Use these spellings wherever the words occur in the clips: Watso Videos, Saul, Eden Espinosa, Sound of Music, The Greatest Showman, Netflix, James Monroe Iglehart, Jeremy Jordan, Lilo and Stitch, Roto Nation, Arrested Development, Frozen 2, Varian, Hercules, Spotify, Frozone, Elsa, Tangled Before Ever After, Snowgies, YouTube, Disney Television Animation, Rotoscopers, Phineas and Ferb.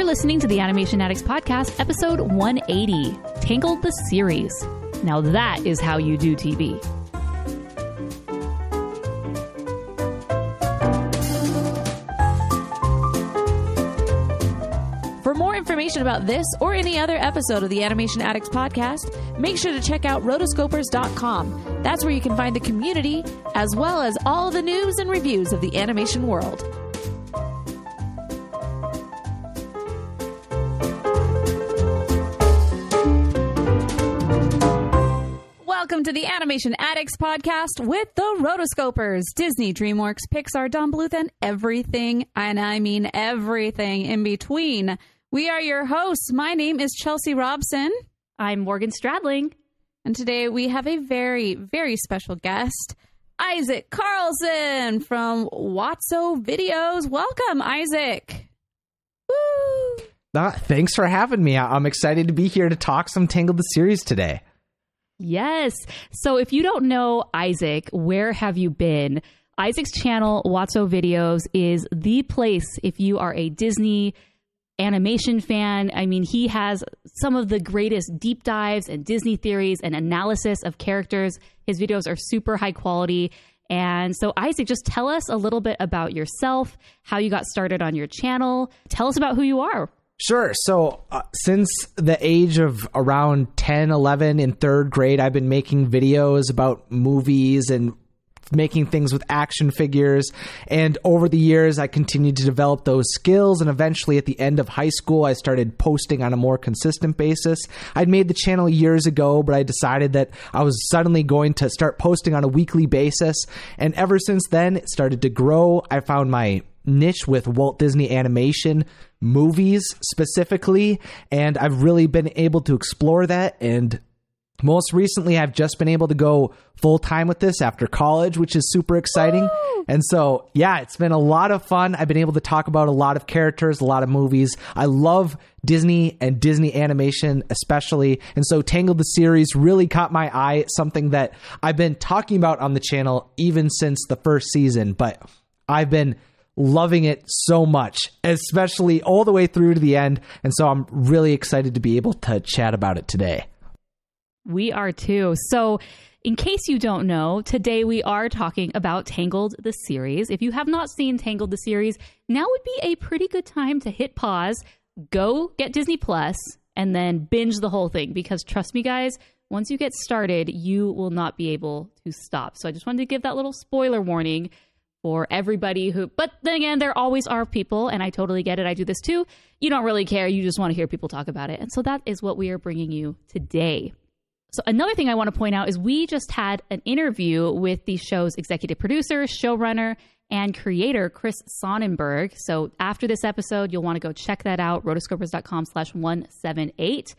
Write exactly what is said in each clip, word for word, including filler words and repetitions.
You're listening to the Animation Addicts Podcast, episode one eighty, Tangled the Series. Now that is how you do T V. For more information about this or any other episode of the Animation Addicts Podcast, make sure to check out rotoscopers dot com. That's where you can find the community, as well as all the news and reviews of the animation world. Welcome to the Animation Addicts Podcast with the Rotoscopers, Disney, DreamWorks, Pixar, Don Bluth, and everything, and I mean everything in between. We are your hosts. My name is Chelsea Robson. I'm Morgan Stradling. And today we have a very, very special guest, Isaac Carlson from Watso Videos. Welcome, Isaac. Woo! Ah, thanks for having me. I'm excited to be here to talk some Tangled the Series today. Yes. So if you don't know Isaac, where have you been? Isaac's channel, Watso Videos, is the place if you are a Disney animation fan. I mean, he has some of the greatest deep dives and Disney theories and analysis of characters. His videos are super high quality. And so, Isaac, just tell us a little bit about yourself, how you got started on your channel. Tell us about who you are. Sure. So uh, since the age of around ten, eleven in third grade, I've been making videos about movies and making things with action figures. And over the years, I continued to develop those skills. And eventually at the end of high school, I started posting on a more consistent basis. I'd made the channel years ago, but I decided that I was suddenly going to start posting on a weekly basis. And ever since then, it started to grow. I found my niche with Walt Disney Animation movies specifically, and I've really been able to explore that. And most recently, I've just been able to go full time with this after college, which is super exciting. Woo! And so, yeah, it's been a lot of fun. I've been able to talk about a lot of characters, a lot of movies. I love Disney and Disney animation especially. And so Tangled the Series really caught my eye, something that I've been talking about on the channel even since the first season, but I've been loving it so much, especially all the way through to the end. And so I'm really excited to be able to chat about it today. We are too. So in case you don't know, today we are talking about Tangled the Series. If you have not seen Tangled the Series, now would be a pretty good time to hit pause, go get Disney Plus, and then binge the whole thing. Because trust me, guys, once you get started, you will not be able to stop. So I just wanted to give that little spoiler warning for everybody who, but then again, there always are people, and I totally get it. I do this too. You don't really care. You just want to hear people talk about it. And so that is what we are bringing you today. So another thing I want to point out is we just had an interview with the show's executive producer, showrunner, and creator, Chris Sonnenberg. So after this episode, you'll want to go check that out, rotoscopers dot com slash one seventy-eight.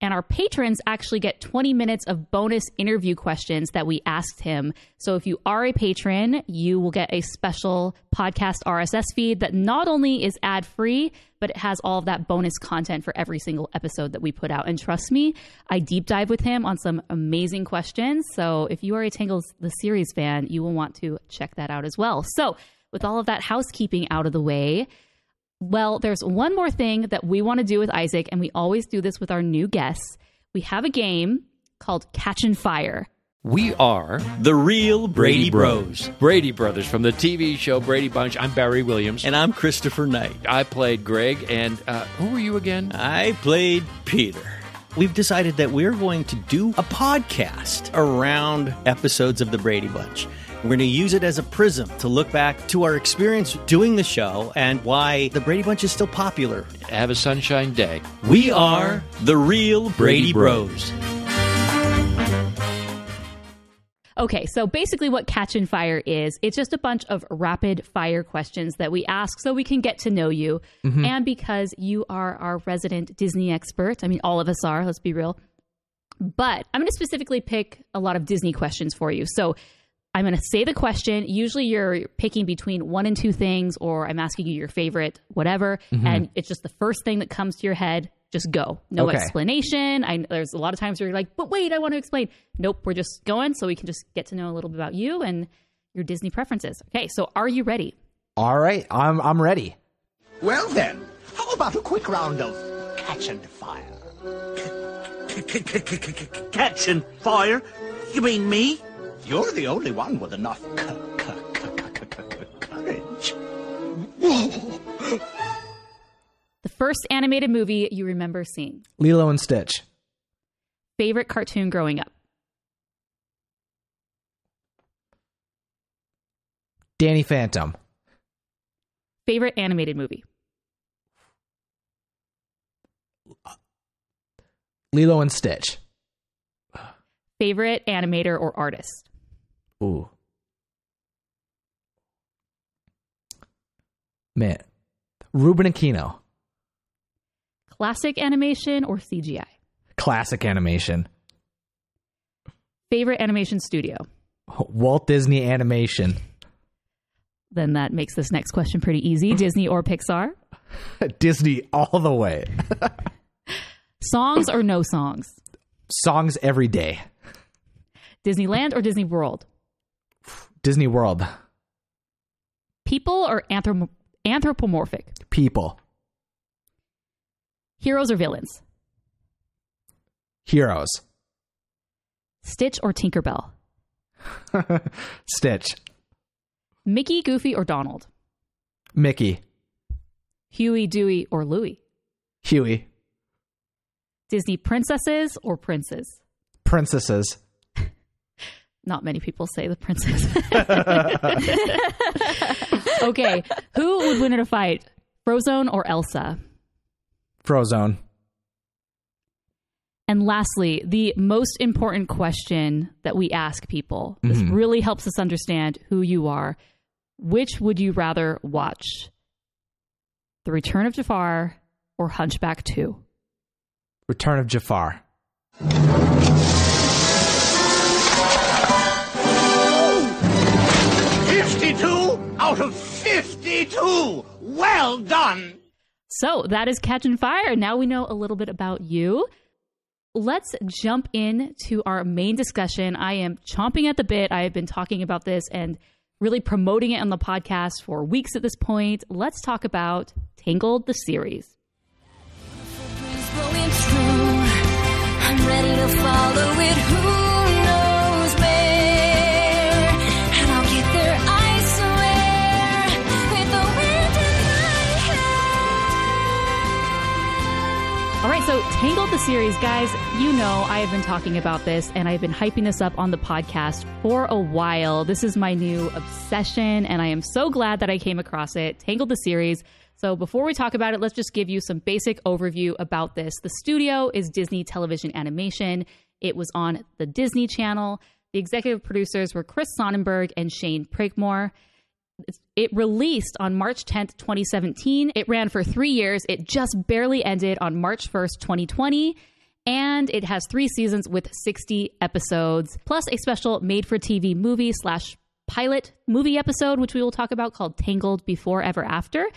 And our patrons actually get twenty minutes of bonus interview questions that we asked him. So if you are a patron, you will get a special podcast R S S feed that not only is ad-free, but it has all of that bonus content for every single episode that we put out. And trust me, I deep dive with him on some amazing questions. So if you are a Tangled the Series fan, you will want to check that out as well. So with all of that housekeeping out of the way, well, there's one more thing that we want to do with Isaac, and we always do this with our new guests. We have a game called Catch and Fire. We are the real Brady, Brady Bros. Brady Brothers from the T V show Brady Bunch. I'm Barry Williams. And I'm Christopher Knight. I played Greg, and uh, who were you again? I played Peter. We've decided that we're going to do a podcast around episodes of the Brady Bunch. We're going to use it as a prism to look back to our experience doing the show and why the Brady Bunch is still popular. Have a sunshine day. We, we are the real Brady, Brady Bros. Okay, so basically what Catch and Fire is, it's just a bunch of rapid fire questions that we ask so we can get to know you. Mm-hmm. And because you are our resident Disney expert, I mean, all of us are, let's be real. But I'm going to specifically pick a lot of Disney questions for you. So I'm going to say the question. Usually you're picking between one and two things, or I'm asking you your favorite, whatever. Mm-hmm. And it's just the first thing that comes to your head. Just go. No okay. explanation. I, there's a lot of times where you're like, but wait, I want to explain. Nope. We're just going so we can just get to know a little bit about you and your Disney preferences. Okay. So are you ready? All right. I'm, I'm ready. Well then, how about a quick round of catch and fire? Catch and fire? You mean me? You're the only one with enough courage. The first animated movie you remember seeing? Lilo and Stitch. Favorite cartoon growing up? Danny Phantom. Favorite animated movie? Lilo and Stitch. Favorite animator or artist? Ooh. Man. Ruben Aquino. Classic animation or C G I? Classic animation. Favorite animation studio? Walt Disney Animation. Then that makes this next question pretty easy. Disney or Pixar? Disney all the way. Songs or no songs? Songs every day. Disneyland or Disney World? Disney World. People or anthrop- anthropomorphic? People. Heroes or villains? Heroes. Stitch or Tinkerbell? Stitch. Mickey, Goofy, or Donald? Mickey. Huey, Dewey, or Louie? Huey. Disney princesses or princes? Princesses. Not many people say the princess. Okay. Who would win in a fight? Frozone or Elsa? Frozone. And lastly, the most important question that we ask people. This mm-hmm. really helps us understand who you are. Which would you rather watch? The Return of Jafar or Hunchback two? Return of Jafar. fifty-two out of fifty-two. Well done. So that is Catch and Fire. Now we know a little bit about you. Let's jump into our main discussion. I am chomping at the bit. I have been talking about this and really promoting it on the podcast for weeks at this point. Let's talk about Tangled, the series. I'm ready to follow it. Who knows where? And I'll get there, I swear, with the wind in my hair. All right, so Tangled, the series, guys, you know I have been talking about this and I've been hyping this up on the podcast for a while. This is my new obsession and I am so glad that I came across it. Tangled, the series. So before we talk about it, let's just give you some basic overview about this. The studio is Disney Television Animation. It was on the Disney Channel. The executive producers were Chris Sonnenberg and Shane Prigmore. It released on March tenth, twenty seventeen. It ran for three years. It just barely ended on March first, twenty twenty. And it has three seasons with sixty episodes, plus a special made-for-T V movie slash pilot movie episode, which we will talk about, called Tangled Before Ever After.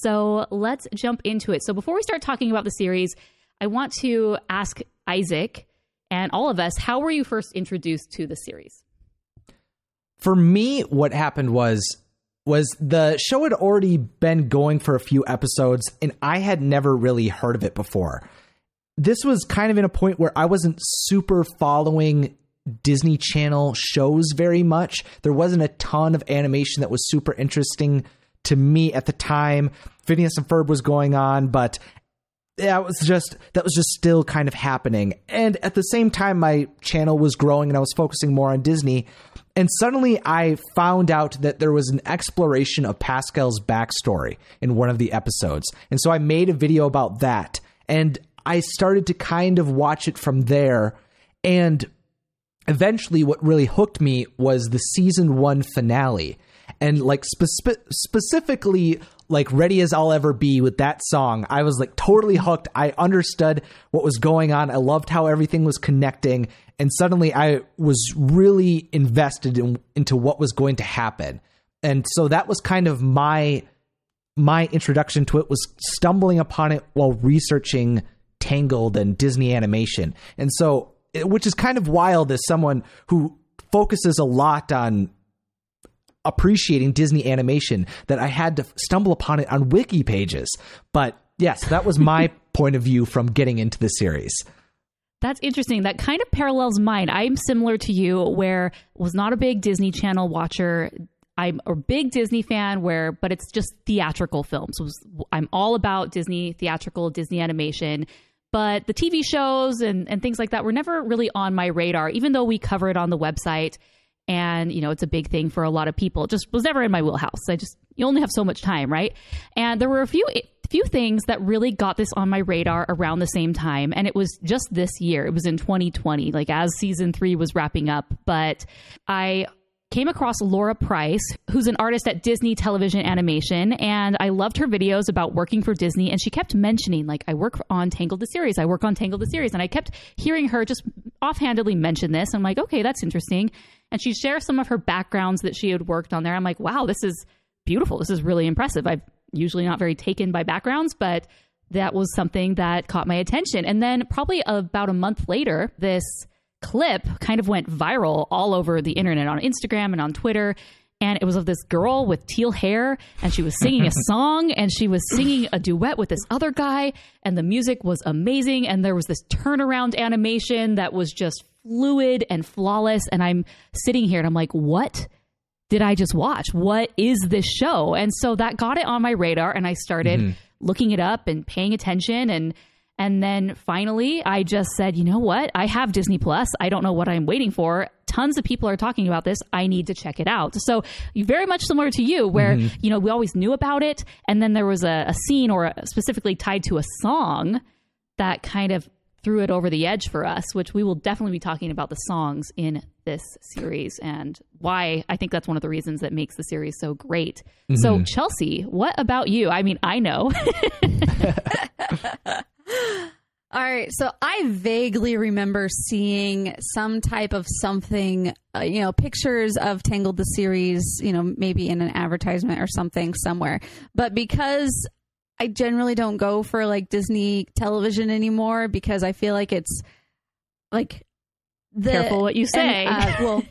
So let's jump into it. So before we start talking about the series, I want to ask Isaac and all of us, how were you first introduced to the series? For me, what happened was, was the show had already been going for a few episodes and I had never really heard of it before. This was kind of in a point where I wasn't super following Disney Channel shows very much. There wasn't a ton of animation that was super interesting to me at the time. Phineas and Ferb was going on, but that was just that was just still kind of happening. And at the same time, my channel was growing and I was focusing more on Disney. And suddenly I found out that there was an exploration of Pascal's backstory in one of the episodes. And so I made a video about that. And I started to kind of watch it from there. And eventually what really hooked me was the season one finale. And like spe- specifically, like Ready As I'll Ever Be with that song, I was like totally hooked. I understood what was going on. I loved how everything was connecting. And suddenly I was really invested in, into what was going to happen. And so that was kind of my, my introduction to it, was stumbling upon it while researching Tangled and Disney Animation. And so, which is kind of wild as someone who focuses a lot on appreciating Disney animation, that I had to stumble upon it on wiki pages. But yes, that was my point of view from getting into the series. That's interesting. That kind of parallels mine. I'm similar to you, where was not a big Disney Channel watcher. I'm a big Disney fan, where, but it's just theatrical films. I'm all about Disney theatrical, Disney animation, but the T V shows and, and things like that were never really on my radar, even though we cover it on the website. And, you know, it's a big thing for a lot of people. It just was never in my wheelhouse. I just, you only have so much time, right? And there were a few, a few things that really got this on my radar around the same time. And it was just this year. It was in twenty twenty, like as season three was wrapping up. But I came across Laura Price, who's an artist at Disney Television Animation. And I loved her videos about working for Disney. And she kept mentioning, like, I work on Tangled the series. I work on Tangled the series. And I kept hearing her just offhandedly mention this. I'm like, okay, that's interesting. And she shares some of her backgrounds that she had worked on there. I'm like, wow, this is beautiful. This is really impressive. I'm usually not very taken by backgrounds, but that was something that caught my attention. And then probably about a month later, this clip kind of went viral all over the internet, on Instagram and on Twitter, and it was of this girl with teal hair, and she was singing a song, and she was singing a duet with this other guy, and the music was amazing, and there was this turnaround animation that was just fluid and flawless, and I'm sitting here and I'm like, what did I just watch? What is this show? And so that got it on my radar, and I started mm-hmm. looking it up and paying attention, and And then finally, I just said, you know what? I have Disney Plus. I don't know what I'm waiting for. Tons of people are talking about this. I need to check it out. So very much similar to you, where, mm-hmm. you know, we always knew about it. And then there was a, a scene, or a, specifically tied to a song, that kind of threw it over the edge for us, which we will definitely be talking about the songs in this series and why I think that's one of the reasons that makes the series so great. Mm-hmm. So Chelsea, what about you? I mean, I know. All right. So I vaguely remember seeing some type of something, uh, you know, pictures of Tangled the series, you know, maybe in an advertisement or something somewhere. But because I generally don't go for like Disney television anymore, because I feel like it's like the, careful what you say. And, uh, well,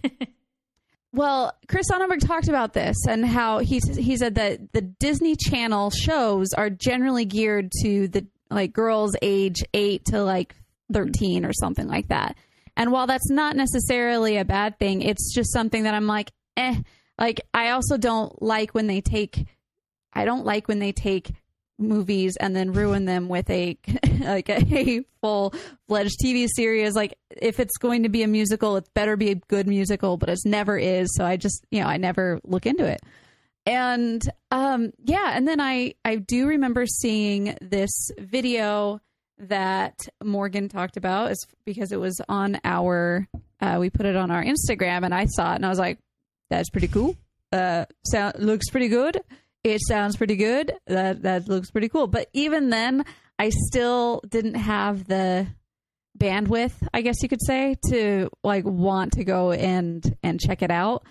well, Chris Sonnenberg talked about this and how he, he said that the Disney Channel shows are generally geared to the like girls age eight to like thirteen or something like that. And while that's not necessarily a bad thing, it's just something that I'm like, eh, like I also don't like when they take, I don't like when they take movies and then ruin them with a, like a full fledged T V series. Like if it's going to be a musical, it better be a good musical, but it's never is. So I just, you know, I never look into it. And, um, yeah. And then I, I do remember seeing this video that Morgan talked about, is because it was on our, uh, we put it on our Instagram, and I saw it and I was like, that's pretty cool. Uh, sound looks pretty good. It sounds pretty good. That, that looks pretty cool. But even then I still didn't have the bandwidth, I guess you could say, to like want to go and, and check it out.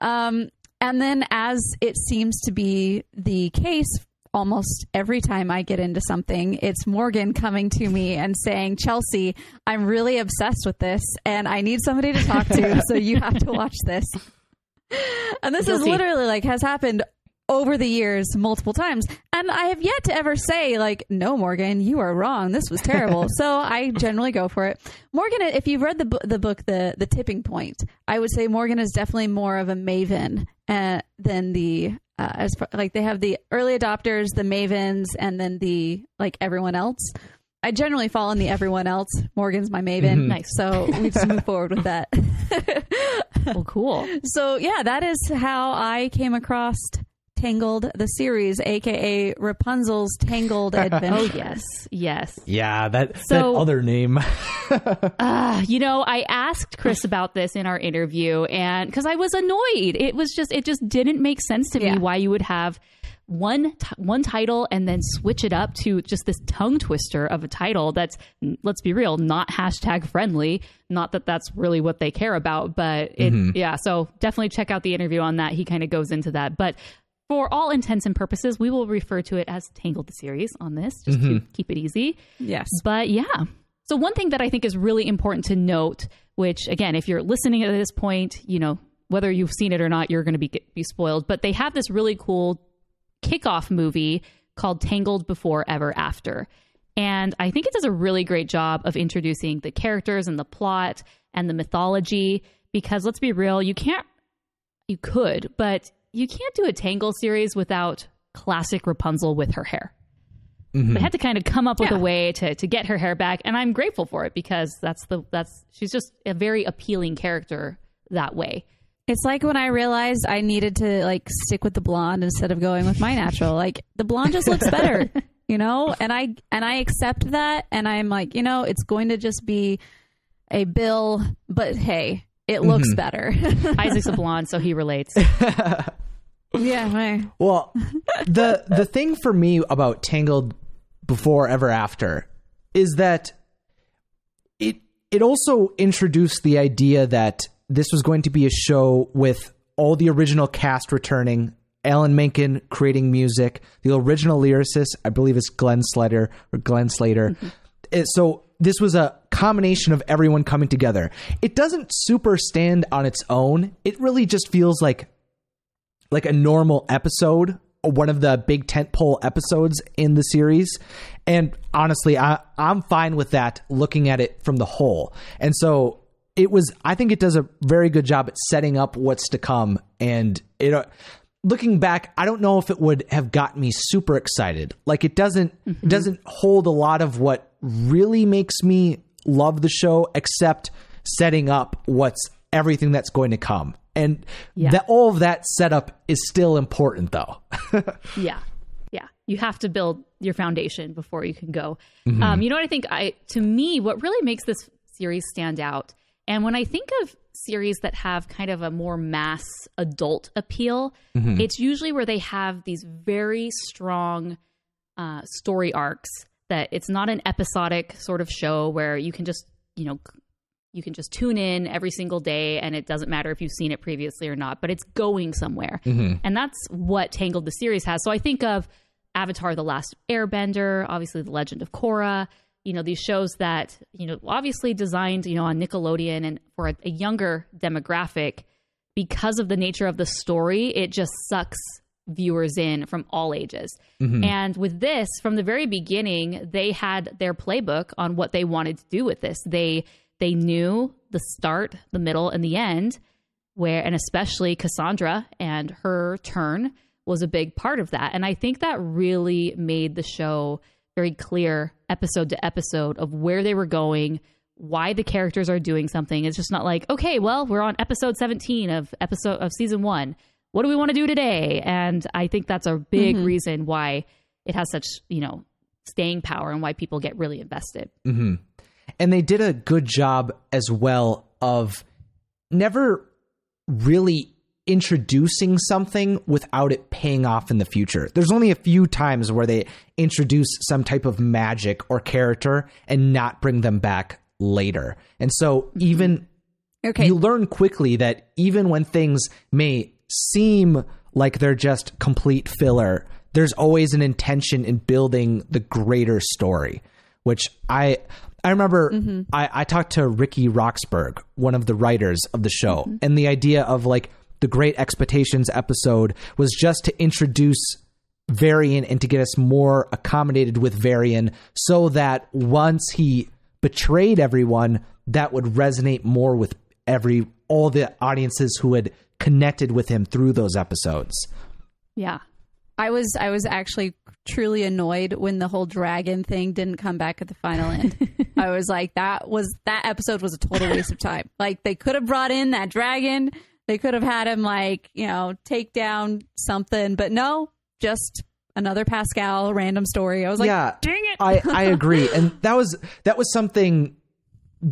Um, And then, as it seems to be the case, almost every time I get into something, it's Morgan coming to me and saying, Chelsea, I'm really obsessed with this and I need somebody to talk to, so you have to watch this. And this Guilty. Is literally like has happened over the years multiple times. And I have yet to ever say like, no, Morgan, you are wrong. This was terrible. So I generally go for it. Morgan, if you've read the, bu- the book, the, the Tipping Point, I would say Morgan is definitely more of a maven. Uh, then the uh, as far, like they have the early adopters, the mavens, and then the like everyone else. I generally fall in the everyone else. Morgan's my maven, mm-hmm. nice. So we just move forward with that. Well, cool. So yeah, that is how I came across Tangled the series, aka Rapunzel's Tangled Adventure. Oh yes, yes, yeah. That, so, that other name. uh, you know, I asked Chris about this in our interview, and because I was annoyed, it was just it just didn't make sense to yeah. me why you would have one t- one title and then switch it up to just this tongue twister of a title that's, let's be real, not hashtag friendly. Not that that's really what they care about, but it, mm-hmm. yeah. So definitely check out the interview on that. He kind of goes into that, but. For all intents and purposes, we will refer to it as Tangled the series on this, just mm-hmm. to keep it easy. Yes. But yeah. So one thing that I think is really important to note, which again, if you're listening at this point, you know, whether you've seen it or not, you're going to be, be spoiled, but they have this really cool kickoff movie called Tangled Before Ever After. And I think it does a really great job of introducing the characters and the plot and the mythology, because let's be real, you can't, you could, but you can't do a Tangle series without classic Rapunzel with her hair. Mm-hmm. They had to kind of come up with yeah. a way to, to get her hair back. And I'm grateful for it, because that's the, that's, she's just a very appealing character that way. It's like when I realized I needed to like stick with the blonde instead of going with my natural, like the blonde just looks better, you know? And I, and I accept that. And I'm like, you know, it's going to just be a bill, but hey, it looks mm-hmm. better. Isaac's a blonde, so he relates. Yeah. My. Well, the, the thing for me about Tangled Before Ever After is that it, it also introduced the idea that this was going to be a show with all the original cast returning, Alan Menken creating music, the original lyricist, I believe it's Glenn Slater or Glenn Slater. Mm-hmm. It, so this was a combination of everyone coming together. It doesn't super stand on its own. It really just feels like, like a normal episode, one of the big tentpole episodes in the series. And honestly, I, I'm fine with that looking at it from the whole. And so it was, I think it does a very good job at setting up what's to come. And it, uh, looking back, I don't know if it would have gotten me super excited. Like it doesn't, mm-hmm. doesn't hold a lot of what really makes me love the show, except setting up what's everything that's going to come. And yeah. that all of that setup is still important though. Yeah. Yeah. You have to build your foundation before you can go. Mm-hmm. Um, you know what I think I, to me, what really makes this series stand out. And when I think of series that have kind of a more mass adult appeal, mm-hmm. it's usually where they have these very strong uh, story arcs, that it's not an episodic sort of show where you can just, you know, you can just tune in every single day and it doesn't matter if you've seen it previously or not, but it's going somewhere. Mm-hmm. And that's what Tangled the series has. So I think of Avatar The Last Airbender, obviously The Legend of Korra, you know, these shows that, you know, obviously designed, you know, on Nickelodeon and for a, a younger demographic. Because of the nature of the story, it just sucks viewers in from all ages. Mm-hmm. And with this, from the very beginning, they had their playbook on what they wanted to do with this. They they knew the start, the middle, and the end, where, and especially Cassandra and her turn was a big part of that. And I think that really made the show very clear episode to episode of where they were going, why the characters are doing something. It's just not like, okay, well, we're on episode seventeen of episode of season one. What do we want to do today? And I think that's a big mm-hmm. reason why it has such, you know, staying power and why people get really invested. Mm-hmm. And they did a good job as well of never really introducing something without it paying off in the future. There's only a few times where they introduce some type of magic or character and not bring them back later. And so mm-hmm. even okay. you learn quickly that even when things may seem like they're just complete filler, there's always an intention in building the greater story, which I... I remember mm-hmm. I, I talked to Ricky Roxburgh, one of the writers of the show, mm-hmm. and the idea of like the Great Expectations episode was just to introduce Varian and to get us more accommodated with Varian, so that once he betrayed everyone, that would resonate more with every all the audiences who had connected with him through those episodes. Yeah. I was I was actually truly annoyed when the whole dragon thing didn't come back at the final end. I was like, that was that episode was a total waste of time. Like they could have brought in that dragon. They could have had him like, you know, take down something, but no, just another Pascal random story. I was like, yeah, dang it. I, I agree. And that was that was something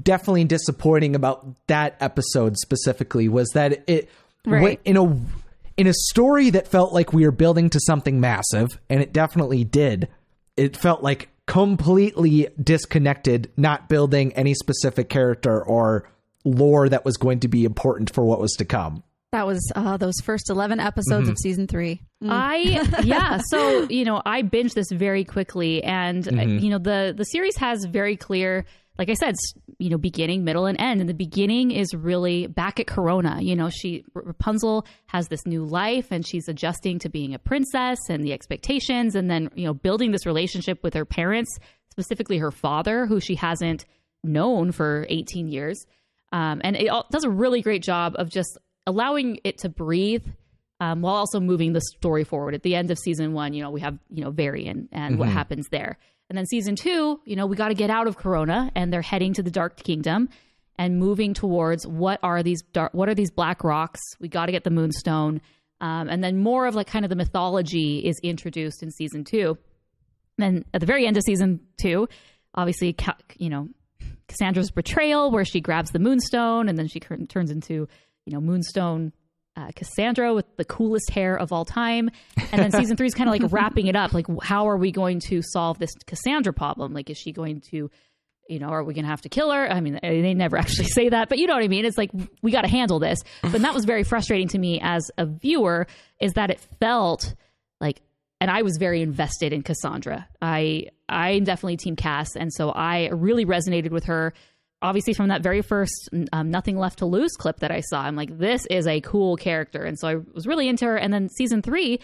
definitely disappointing about that episode specifically, was that it right. went in a In a story that felt like we were building to something massive, and it definitely did, it felt like completely disconnected, not building any specific character or lore that was going to be important for what was to come. That was uh, those first eleven episodes mm-hmm. of season three. Mm. I, yeah. So, you know, I binged this very quickly, and, mm-hmm. you know, the, the series has very clear, like I said, you know, beginning, middle, and end. And the beginning is really back at Corona. You know, she Rapunzel has this new life and she's adjusting to being a princess and the expectations, and then, you know, building this relationship with her parents, specifically her father, who she hasn't known for eighteen years. Um, and it all, does a really great job of just allowing it to breathe um, while also moving the story forward. At the end of season one, you know, we have, you know, Varian and mm-hmm. what happens there. And then season two, you know, we got to get out of Corona, and they're heading to the Dark Kingdom and moving towards what are these dark, what are these black rocks? We got to get the Moonstone. Um, and then more of like kind of the mythology is introduced in season two. And at the very end of season two, obviously, you know, Cassandra's betrayal, where she grabs the Moonstone and then she turns into, you know, Moonstone uh, Cassandra with the coolest hair of all time. And then season three is kind of like wrapping it up. Like, how are we going to solve this Cassandra problem? Like, is she going to, you know, are we going to have to kill her? I mean, they never actually say that, but you know what I mean? It's like, we got to handle this. But that was very frustrating to me as a viewer, is that it felt like, and I was very invested in Cassandra. I, I'm definitely Team Cass. And so I really resonated with her, obviously, from that very first um, Nothing Left to Lose clip that I saw. I'm like, this is a cool character. And so I was really into her. And then season three,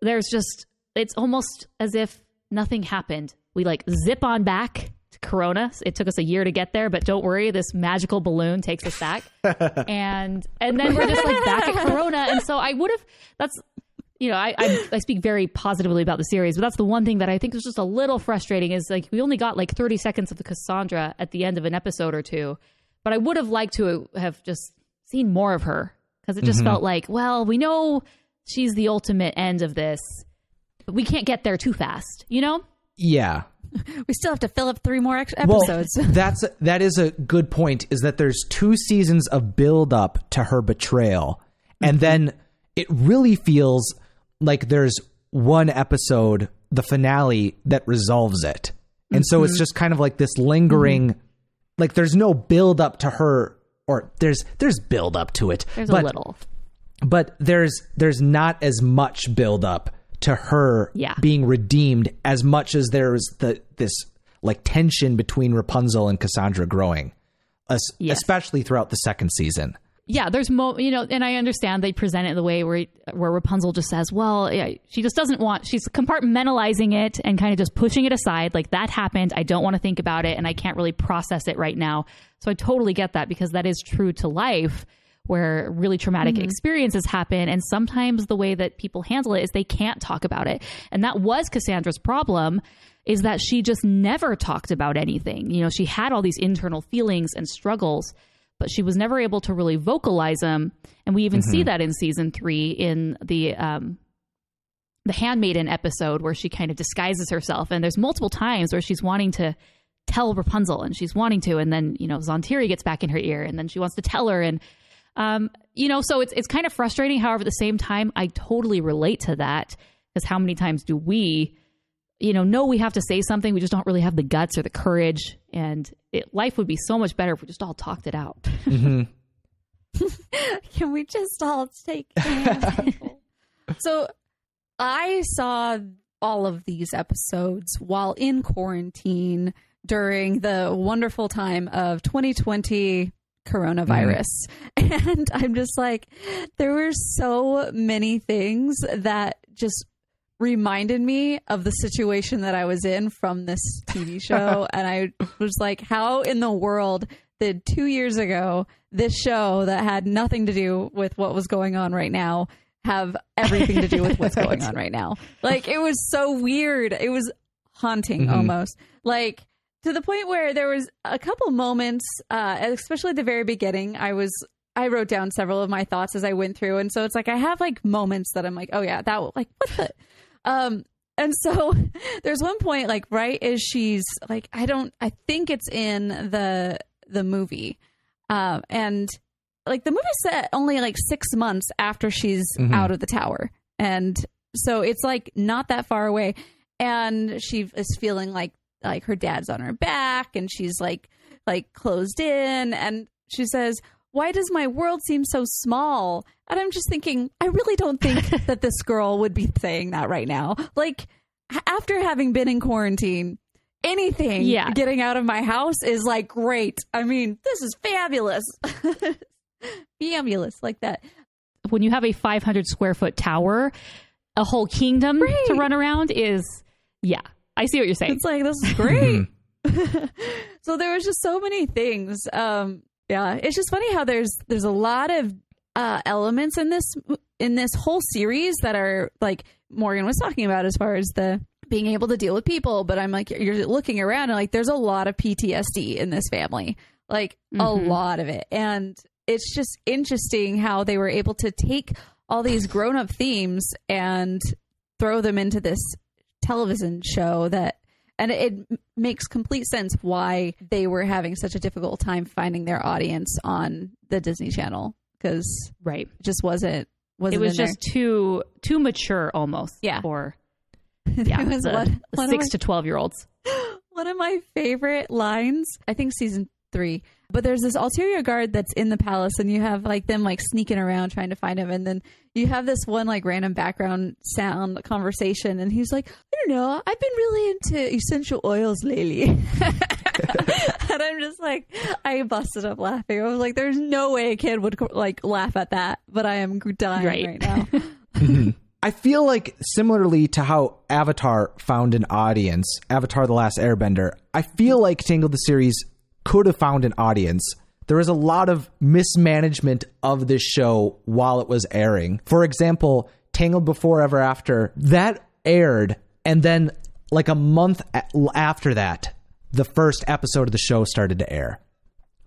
there's just, it's almost as if nothing happened. We like zip on back to Corona. It took us a year to get there, but don't worry, this magical balloon takes us back. and and then we're just like back at Corona. And so I would have, that's, you know, I, I I speak very positively about the series, but that's the one thing that I think was just a little frustrating, is like we only got like thirty seconds of the Cassandra at the end of an episode or two, but I would have liked to have just seen more of her, because it just mm-hmm. felt like, well, we know she's the ultimate end of this, but we can't get there too fast, you know? Yeah. We still have to fill up three more ex- episodes. Well, that's a, that is a good point, is that there's two seasons of build up to her betrayal, and mm-hmm. then it really feels like there's one episode, the finale, that resolves it. And mm-hmm. so it's just kind of like this lingering, mm-hmm. like there's no build up to her, or there's, there's build up to it. There's but, a little, but there's, there's not as much build up to her yeah. being redeemed as much as there's the, this like tension between Rapunzel and Cassandra growing, es- yes. especially throughout the second season. Yeah, there's mo, you know, and I understand they present it in the way where where Rapunzel just says, well, yeah, she just doesn't want, she's compartmentalizing it and kind of just pushing it aside. Like, that happened, I don't want to think about it, and I can't really process it right now. So I totally get that, because that is true to life, where really traumatic mm-hmm. experiences happen. And sometimes the way that people handle it is they can't talk about it. And that was Cassandra's problem, is that she just never talked about anything. You know, she had all these internal feelings and struggles, but she was never able to really vocalize them. And we even mm-hmm. see that in season three in the um, the Handmaiden episode, where she kind of disguises herself. And there's multiple times where she's wanting to tell Rapunzel, and she's wanting to, and then, you know, Zontiri gets back in her ear, and then she wants to tell her. And, um, you know, so it's, it's kind of frustrating. However, at the same time, I totally relate to that, because how many times do we, you know, know we have to say something, we just don't really have the guts or the courage. And it, life would be so much better if we just all talked it out. Mm-hmm. Can we just all take it? So I saw all of these episodes while in quarantine during the wonderful time of twenty twenty coronavirus. Mm-hmm. And I'm just like, there were so many things that just reminded me of the situation that I was in from this T V show. And I was like, how in the world did two years ago, this show that had nothing to do with what was going on right now, have everything to do with what's going on right now? Like, it was so weird. It was haunting mm-hmm. almost. Like, to the point where there was a couple moments, uh, especially at the very beginning, I was... I wrote down several of my thoughts as I went through. And so it's like, I have like moments that I'm like, oh yeah, that like, what the... Um, and so there's one point, like, right as she's like, I don't, I think it's in the, the movie. Um, and like the movie set only like six months after she's mm-hmm. out of the tower. And so it's like not that far away. And she is feeling like, like her dad's on her back, and she's like, like closed in. And she says, why does my world seem so small? And I'm just thinking, I really don't think that this girl would be saying that right now. Like, after having been in quarantine, anything yeah. getting out of my house is like, great. I mean, this is fabulous. Fabulous, like that. When you have a five hundred square foot tower, a whole kingdom great. to run around is, yeah, I see what you're saying. It's like, this is great. So there was just so many things. Um, yeah, it's just funny how there's there's a lot of uh, elements in this in this whole series that are like Morgan was talking about as far as the being able to deal with people. But I'm like, you're looking around and like, there's a lot of P T S D in this family, like mm-hmm. a lot of it. And it's just interesting how they were able to take all these grown up themes and throw them into this television show that, and it makes complete sense why they were having such a difficult time finding their audience on the Disney Channel. Cause right. it just wasn't, wasn't it was just there. too, too mature almost. Yeah. For yeah, it was the, one, the one six my, to twelve year olds. One of my favorite lines, I think season three, but there's this ulterior guard that's in the palace and you have like them like sneaking around trying to find him. And then you have this one like random background sound conversation. And he's like, I don't know, I've been really into essential oils lately. And I'm just like, I busted up laughing. I was like, there's no way a kid would like laugh at that, but I am dying right, right now. Mm-hmm. I feel like similarly to how Avatar found an audience, Avatar The Last Airbender, I feel like Tangled the series could have found an audience. There is a lot of mismanagement of this show while it was airing. For example, Tangled Before Ever After, that aired, and then like a month after that, the first episode of the show started to air.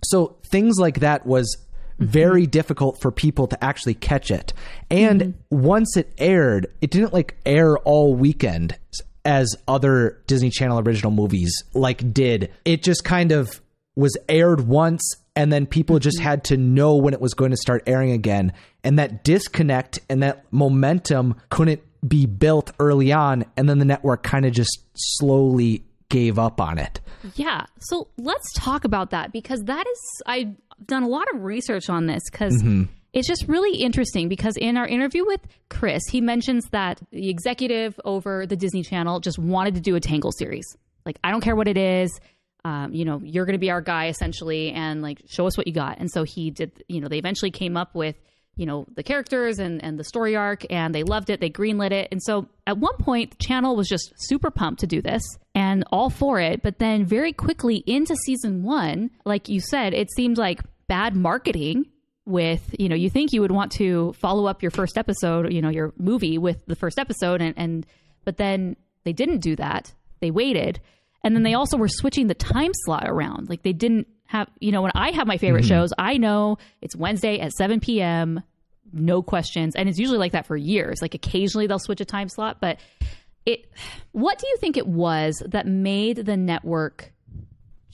So things like that was very mm-hmm. difficult for people to actually catch it. And mm-hmm. once it aired, it didn't like air all weekend as other Disney Channel original movies like did. It just kind of was aired once, and then people just had to know when it was going to start airing again. And that disconnect and that momentum couldn't be built early on. And then the network kind of just slowly gave up on it. Yeah. So let's talk about that, because that is, I've done a lot of research on this because mm-hmm. it's just really interesting, because in our interview with Chris, he mentions that the executive over the Disney Channel just wanted to do a Tangled series. Like, I don't care what it is. Um, you know, you're going to be our guy essentially, and like, show us what you got. And so he did, you know, they eventually came up with, you know, the characters and, and the story arc, and they loved it. They greenlit it. And so at one point the channel was just super pumped to do this and all for it. But then very quickly into season one, like you said, it seemed like bad marketing with, you know, you think you would want to follow up your first episode, you know, your movie with the first episode. And, and but then they didn't do that. They waited. And then they also were switching the time slot around. Like, they didn't have, you know, when I have my favorite mm-hmm. shows, I know it's Wednesday at seven p.m., no questions. And it's usually like that for years. Like, occasionally they'll switch a time slot. But it, what do you think it was that made the network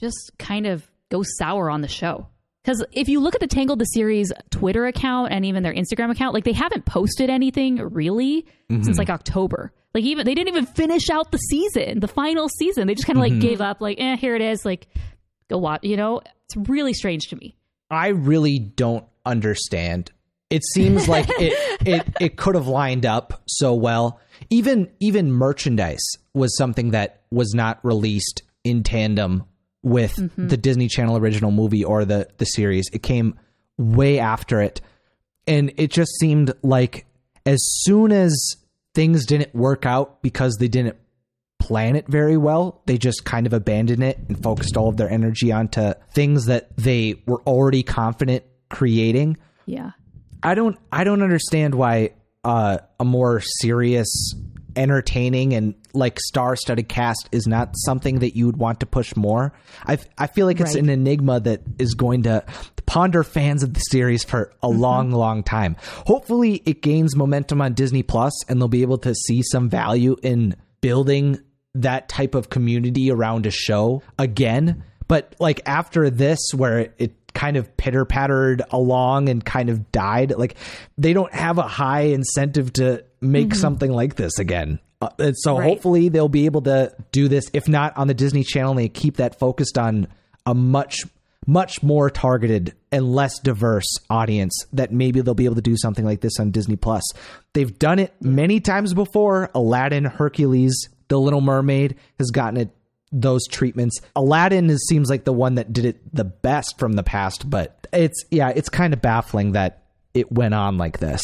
just kind of go sour on the show? Because if you look at the Tangled the series Twitter account and even their Instagram account, like, they haven't posted anything really mm-hmm. since like October. Like, even they didn't even finish out the season, the final season. They just kind of like mm-hmm. gave up, like, eh, here it is. Like, go watch, you know, it's really strange to me. I really don't understand. It seems like it, it, it could have lined up so well. Even, even merchandise was something that was not released in tandem with mm-hmm. the Disney Channel original movie or the, the series. It came way after it. And it just seemed like as soon as things didn't work out because they didn't plan it very well, they just kind of abandoned it and focused all of their energy onto things that they were already confident creating. Yeah. I don't I don't understand why uh, a more serious, entertaining, and like star-studded cast is not something that you would want to push more. I, I feel like it's right. an enigma that is going to ponder fans of the series for a mm-hmm. long, long time. Hopefully it gains momentum on Disney Plus and they'll be able to see some value in building that type of community around a show again. But like after this, where it kind of pitter-pattered along and kind of died, like they don't have a high incentive to make mm-hmm. something like this again. Uh, and so right. hopefully they'll be able to do this. If not on the Disney Channel, they keep that focused on a much, much more targeted and less diverse audience, that maybe they'll be able to do something like this on Disney Plus. They've done it many times before. Aladdin, Hercules, The Little Mermaid has gotten a those treatments. Aladdin is, seems like the one that did it the best from the past, but it's, yeah, it's kind of baffling that it went on like this.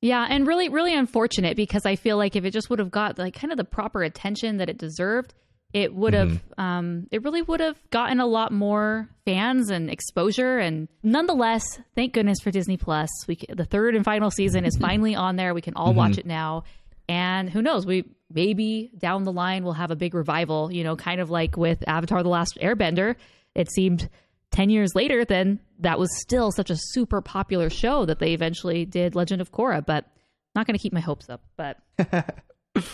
Yeah, and really, really unfortunate, because I feel like if it just would have got like kind of the proper attention that it deserved, it would have, mm-hmm. um, it really would have gotten a lot more fans and exposure. And nonetheless, thank goodness for Disney Plus. We can, the third and final season is finally on there. We can all mm-hmm. watch it now. And who knows? We maybe down the line we'll have a big revival. You know, kind of like with Avatar: The Last Airbender. It seemed ten years later, then that was still such a super popular show that they eventually did Legend of Korra. But not going to keep my hopes up. But.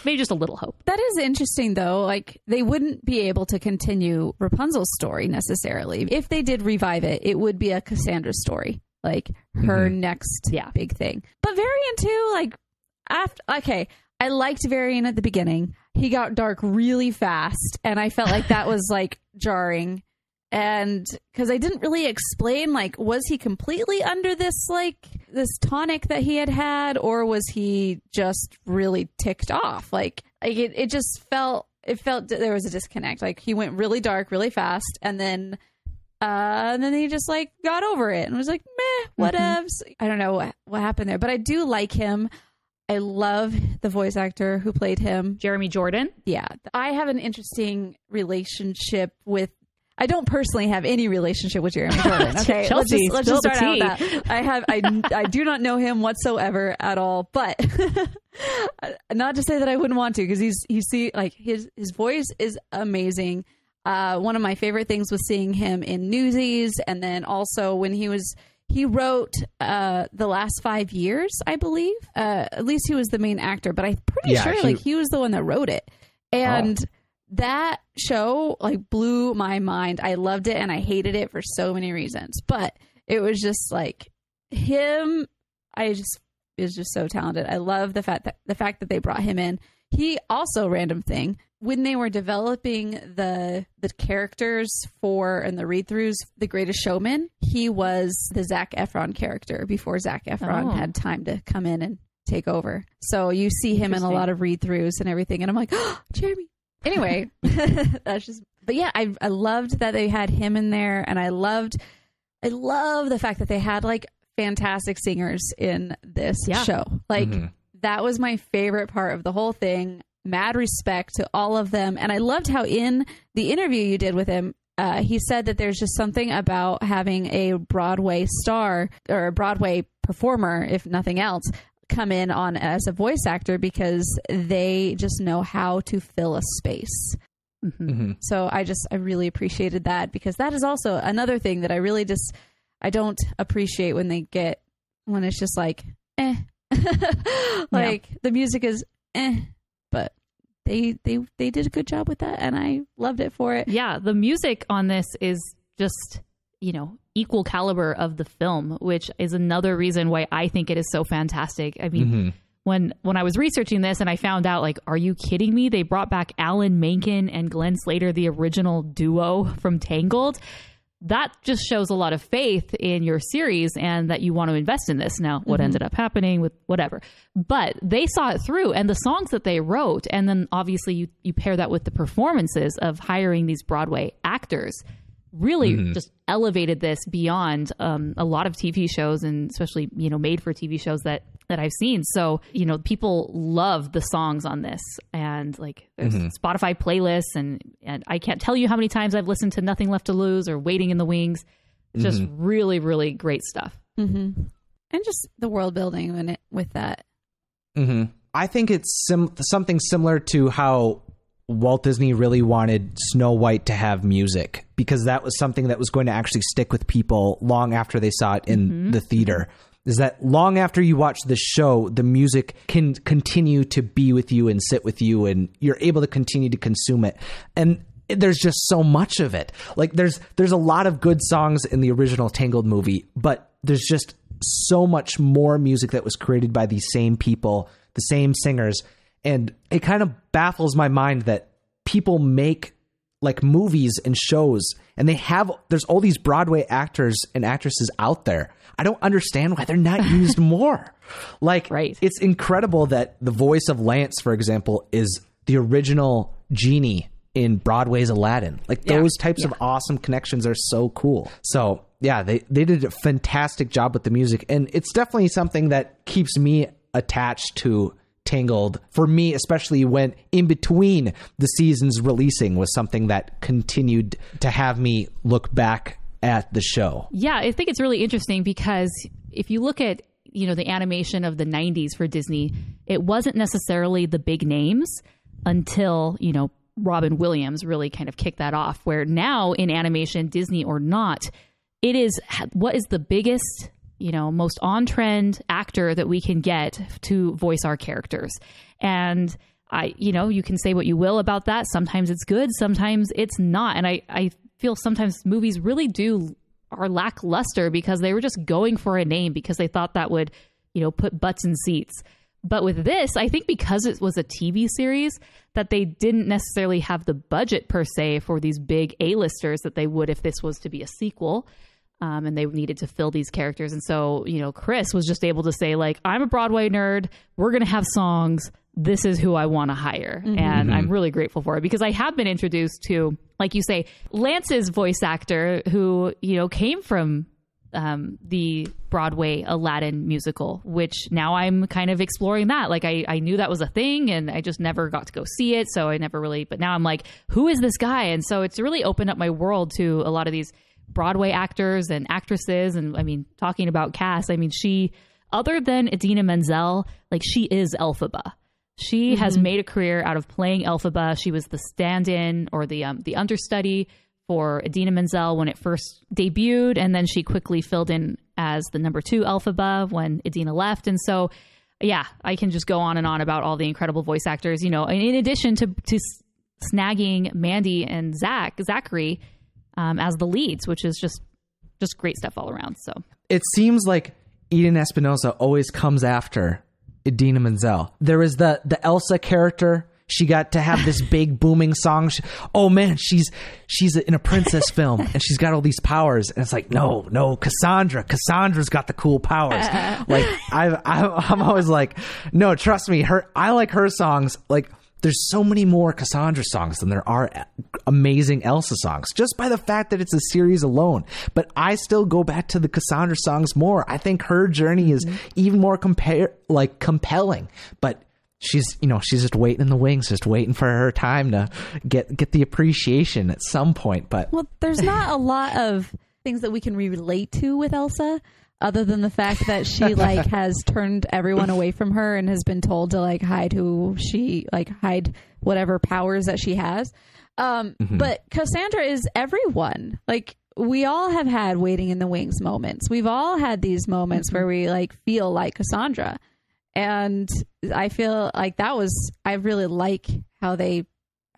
Maybe just a little hope. That is interesting, though. Like, they wouldn't be able to continue Rapunzel's story necessarily. If they did revive it, it would be a Cassandra story, like her mm-hmm. next yeah. big thing. But Varian too, like, after, okay, I liked Varian at the beginning. He got dark really fast, and I felt like that was like jarring, and because I didn't really explain, like, was he completely under this like this tonic that he had had, or was he just really ticked off? Like, like it, it just felt it felt there was a disconnect. Like, he went really dark really fast, and then uh and then he just like got over it and was like, meh, whatevs. Mm-hmm. I don't know what, what happened there, but I do like him. I love the voice actor who played him, Jeremy Jordan. Yeah, I have an interesting relationship with. I don't personally have any relationship with Jeremy Jordan. Okay, Chelsea, let's just, let's just start out with that. I have, I, I do not know him whatsoever at all. But not to say that I wouldn't want to, because he's, you see, like his his voice is amazing. Uh, one of my favorite things was seeing him in Newsies, and then also when he was he wrote uh, The Last Five Years, I believe. Uh, at least he was the main actor, but I'm pretty yeah, sure he, like he was the one that wrote it, and. Oh. That show like blew my mind. I loved it and I hated it for so many reasons, but it was just like him. I just is just so talented. I love the fact that the fact that they brought him in. He also, random thing, when they were developing the the characters for and the read throughs, The Greatest Showman, he was the Zac Efron character before Zac Efron oh. had time to come in and take over. So you see him in a lot of read throughs and everything, and I'm like, oh, Jeremy. Anyway, that's just, but yeah, I I loved that they had him in there, and I loved, I love the fact that they had like fantastic singers in this yeah. show. Like mm-hmm. that was my favorite part of the whole thing. Mad respect to all of them. And I loved how in the interview you did with him, uh, he said that there's just something about having a Broadway star or a Broadway performer, if nothing else, come in on as a voice actor, because they just know how to fill a space. Mm-hmm. Mm-hmm. So I just, I really appreciated that, because that is also another thing that I really just, I don't appreciate when they get, when it's just like, eh, like yeah. the music is eh, but they, they, they did a good job with that, and I loved it for it. Yeah. The music on this is just, you know, equal caliber of the film, which is another reason why I think it is so fantastic. I mean, mm-hmm. when when I was researching this and I found out, like, are you kidding me? They brought back Alan Menken and Glenn Slater, the original duo from Tangled. That just shows a lot of faith in your series and that you want to invest in this. Now, what mm-hmm. ended up happening with whatever, but they saw it through, and the songs that they wrote, and then obviously you, you pair that with the performances of hiring these Broadway actors. Really mm-hmm. just elevated this beyond um, a lot of T V shows, and especially, you know, made for T V shows that, that I've seen. So, you know, people love the songs on this, and like there's mm-hmm. Spotify playlists, and, and I can't tell you how many times I've listened to Nothing Left to Lose or Waiting in the Wings. Mm-hmm. Just really, really great stuff. Mm-hmm. And just the world building in it with that. Mm-hmm. I think it's sim- something similar to how Walt Disney really wanted Snow White to have music, because that was something that was going to actually stick with people long after they saw it in mm-hmm. the theater. Is that long after you watch the show, the music can continue to be with you and sit with you, and you're able to continue to consume it. And there's just so much of it. Like there's, there's a lot of good songs in the original Tangled movie, but there's just so much more music that was created by these same people, the same singers. And it kind of baffles my mind that people make like movies and shows, and they have, there's all these Broadway actors and actresses out there. I don't understand why they're not used more. Like, right. It's incredible that the voice of Lance, for example, is the original genie in Broadway's Aladdin. Like yeah. those types yeah. of awesome connections are so cool. So yeah, they, they did a fantastic job with the music, and it's definitely something that keeps me attached to Tangled for me, especially when in between the seasons releasing was something that continued to have me look back at the show. Yeah, I think it's really interesting because if you look at, you know, the animation of the nineties for Disney, it wasn't necessarily the big names until, you know, Robin Williams really kind of kicked that off, where now in animation, Disney or not, it is what is the biggest, you know, most on-trend actor that we can get to voice our characters. And I, you know, you can say what you will about that. Sometimes it's good, sometimes it's not. And I, I feel sometimes movies really do are lackluster because they were just going for a name because they thought that would, you know, put butts in seats. But with this, I think because it was a T V series, that they didn't necessarily have the budget per se for these big A-listers that they would if this was to be a sequel. Um, and they needed to fill these characters. And so, you know, Chris was just able to say, like, I'm a Broadway nerd. We're going to have songs. This is who I want to hire. Mm-hmm. And I'm really grateful for it because I have been introduced to, like you say, Lance's voice actor who, you know, came from um, the Broadway Aladdin musical, which now I'm kind of exploring that. Like I, I knew that was a thing and I just never got to go see it. So I never really, but now I'm like, who is this guy? And so it's really opened up my world to a lot of these Broadway actors and actresses. And I mean, talking about cast, I mean, she, other than Idina Menzel, like she is Elphaba. She mm-hmm. has made a career out of playing Elphaba. She was the stand-in or the um, the understudy for Idina Menzel when it first debuted. And then she quickly filled in as the number two Elphaba when Idina left. And so, yeah, I can just go on and on about all the incredible voice actors, you know, and in addition to, to snagging Mandy and Zach, Zachary, Um, as the leads, which is just just great stuff all around. So it seems like Eden Espinosa always comes after Idina Menzel. There is the the Elsa character. She got to have this big booming song. She, oh man, she's she's in a princess film and she's got all these powers. And it's like no, no, Cassandra. Cassandra's got the cool powers. Like I, I I'm always like, no, trust me. Her I like her songs. Like. There's so many more Cassandra songs than there are amazing Elsa songs, just by the fact that it's a series alone. But I still go back to the Cassandra songs more. I think her journey is mm-hmm. even more compare like compelling. But she's, you know, she's just waiting in the wings, just waiting for her time to get get the appreciation at some point. But well, there's not a lot of things that we can relate to with Elsa, other than the fact that she like has turned everyone away from her and has been told to like hide who she like hide whatever powers that she has. Um, mm-hmm. But Cassandra is everyone. Like we all have had waiting in the wings moments. We've all had these moments mm-hmm. where we like feel like Cassandra. And I feel like that was, I really like how they,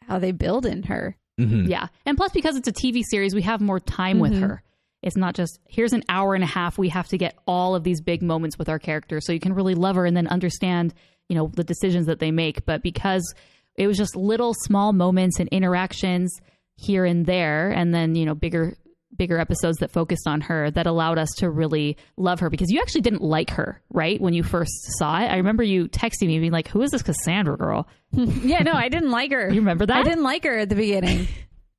how they build in her. Mm-hmm. Yeah. And plus because it's a T V series, we have more time mm-hmm. with her. It's not just, here's an hour and a half. We have to get all of these big moments with our character. So you can really love her and then understand, you know, the decisions that they make. But because it was just little small moments and interactions here and there, and then, you know, bigger, bigger episodes that focused on her that allowed us to really love her, because you actually didn't like her, right? When you first saw it, I remember you texting me being like, who is this Cassandra girl? Yeah, no, I didn't like her. You remember that? I didn't like her at the beginning.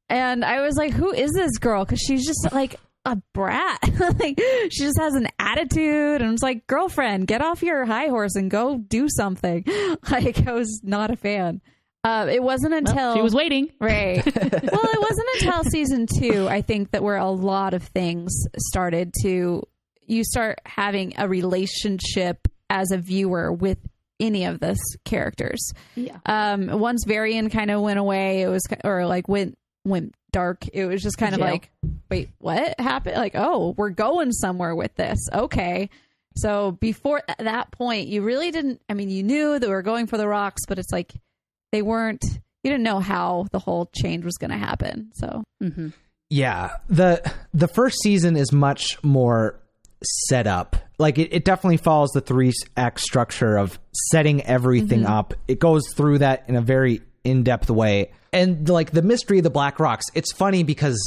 And I was like, who is this girl? Cause she's just like a brat. Like she just has an attitude, and I'm just like, girlfriend, get off your high horse and go do something. Like I was not a fan. Uh, it wasn't until well, she was waiting, right? Well, it wasn't until season two, I think, that where a lot of things started to, you start having a relationship as a viewer with any of these characters. Yeah. Um, once Varian kind of went away, it was, or like went went dark. It was just kind of like, wait, what happened? Like, oh, we're going somewhere with this. Okay. So before that point, you really didn't, I mean, you knew that we were going for the rocks, but it's like they weren't, you didn't know how the whole change was going to happen. So, mm-hmm. yeah, the, the first season is much more set up. Like it, it definitely follows the three act structure of setting everything mm-hmm. up. It goes through that in a very in-depth way. And like the mystery of the Black Rocks, it's funny because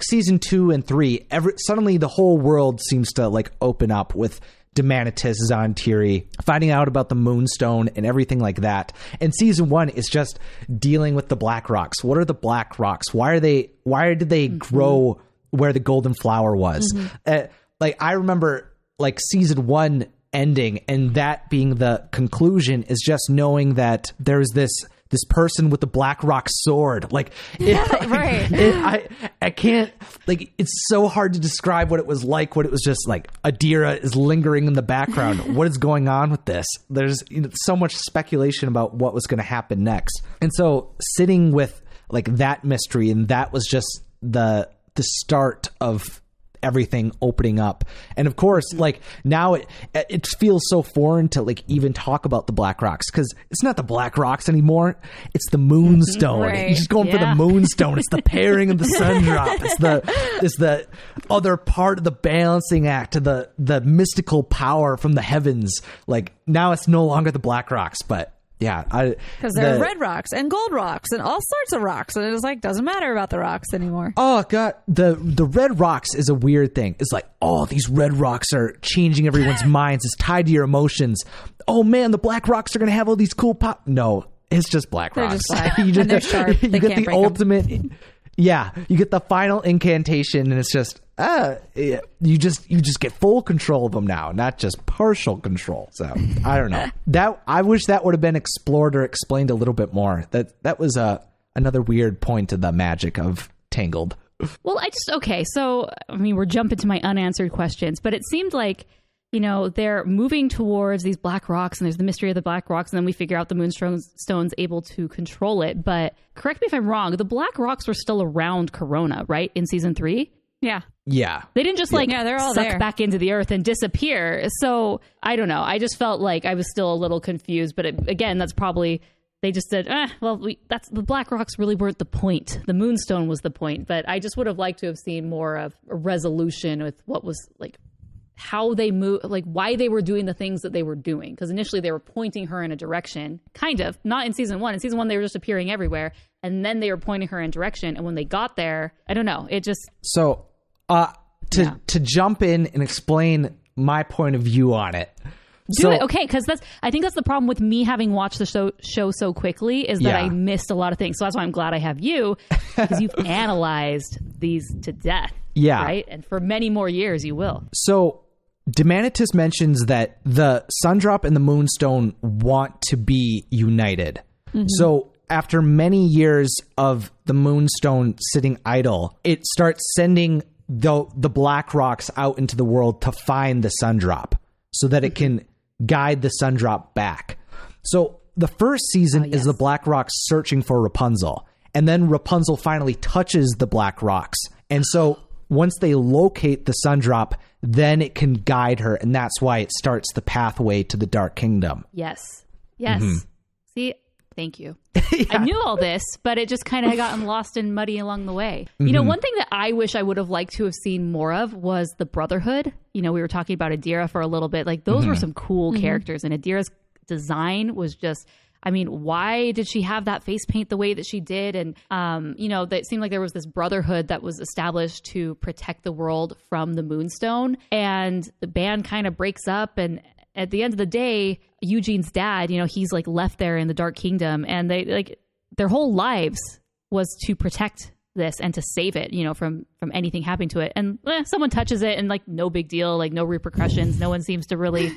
season two and three, every, suddenly the whole world seems to like open up with Demanatus, Zontiri, finding out about the Moonstone and everything like that. And season one is just dealing with the Black Rocks. What are the Black Rocks? Why are they? Why did they mm-hmm. grow where the Golden Flower was? Mm-hmm. Uh, like I remember, like season one ending, and that being the conclusion is just knowing that there's this. This person with the Black Rock sword, like, it, yeah, like right. it, I, I can't, like, it's so hard to describe what it was like. What it was just like, Adira is lingering in the background. What is going on with this? There's you know, so much speculation about what was going to happen next. And so sitting with like that mystery, and that was just the, the start of everything opening up. And of course, like now it it feels so foreign to like even talk about the Black Rocks, because it's not the Black Rocks anymore, it's the Moonstone. Right. You're just going yeah. for the Moonstone. It's the pairing of the sun drop. It's the it's the other part of the balancing act to the the mystical power from the heavens. Like now it's no longer the Black Rocks, but yeah, because there the, are red rocks and gold rocks and all sorts of rocks, and it's like doesn't matter about the rocks anymore. Oh god, the the red rocks is a weird thing. It's like, oh, these red rocks are changing everyone's minds. It's tied to your emotions. Oh man, the black rocks are gonna have all these cool pop. No, it's just black they're rocks. Just black. you just, they're sharp. You they get the ultimate. Them. Yeah, you get the final incantation, and it's just uh, you just you just get full control of them now, not just partial control. So I don't know that I wish that would have been explored or explained a little bit more. That that was a another weird point to the magic of Tangled. Well, I just okay. So I mean, we're jumping to my unanswered questions, but it seemed like. You know, they're moving towards these black rocks, and there's the mystery of the black rocks, and then we figure out the Moonstone's able to control it. But correct me if I'm wrong, the black rocks were still around Corona, right? In season three? Yeah. Yeah. They didn't just like yeah, they're all suck there. Back into the earth and disappear. So I don't know. I just felt like I was still a little confused. But it, again, that's probably they just said, eh, well, we, that's the black rocks really weren't the point. The Moonstone was the point. But I just would have liked to have seen more of a resolution with what was like. How they move, like why they were doing the things that they were doing. Because initially they were pointing her in a direction, kind of, not in season one. In season one, they were just appearing everywhere. And then they were pointing her in direction. And when they got there, I don't know, it just. So uh, to yeah. to jump in and explain my point of view on it. Do so, it. Okay. Because that's, I think that's the problem with me having watched the show, show so quickly is that yeah. I missed a lot of things. So that's why I'm glad I have you, because you've analyzed these to death. Yeah. Right. And for many more years, you will. So. Demanatus mentions that the Sundrop and the Moonstone want to be united. Mm-hmm. So after many years of the Moonstone sitting idle, it starts sending the, the Black Rocks out into the world to find the Sundrop so that it can guide the Sundrop back. So the first season oh, yes. is the Black Rocks searching for Rapunzel. And then Rapunzel finally touches the Black Rocks. And so once they locate the Sundrop, then it can guide her, and that's why it starts the pathway to the Dark Kingdom. Yes. Yes. Mm-hmm. See, thank you. yeah. I knew all this, but it just kind of had gotten lost and muddy along the way. Mm-hmm. You know, one thing that I wish I would have liked to have seen more of was the Brotherhood. You know, we were talking about Adira for a little bit. Like, those mm-hmm. were some cool mm-hmm. characters, and Adira's design was just... I mean, why did she have that face paint the way that she did? And, um, you know, that seemed like there was this brotherhood that was established to protect the world from the Moonstone. And the band kind of breaks up. And at the end of the day, Eugene's dad, you know, he's like left there in the Dark Kingdom. And they like their whole lives was to protect this and to save it, you know, from from anything happening to it. And eh, someone touches it and like no big deal, like no repercussions. No one seems to really,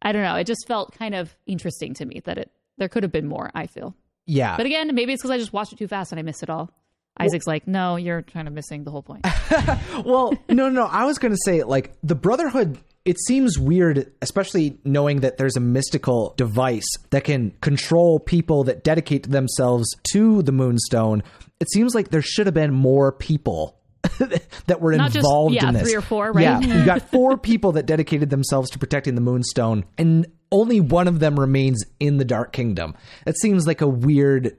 I don't know. It just felt kind of interesting to me that it. There could have been more, I feel. Yeah. But again, maybe it's because I just watched it too fast and I missed it all. Well, Isaac's like, no, you're kind of missing the whole point. well, no, no. I was going to say, like, the Brotherhood, it seems weird, especially knowing that there's a mystical device that can control people that dedicate themselves to the Moonstone. It seems like there should have been more people that were Not involved just, yeah, in this. Yeah, three or four, right? Yeah, you got four people that dedicated themselves to protecting the Moonstone, and only one of them remains in the Dark Kingdom. It seems like a weird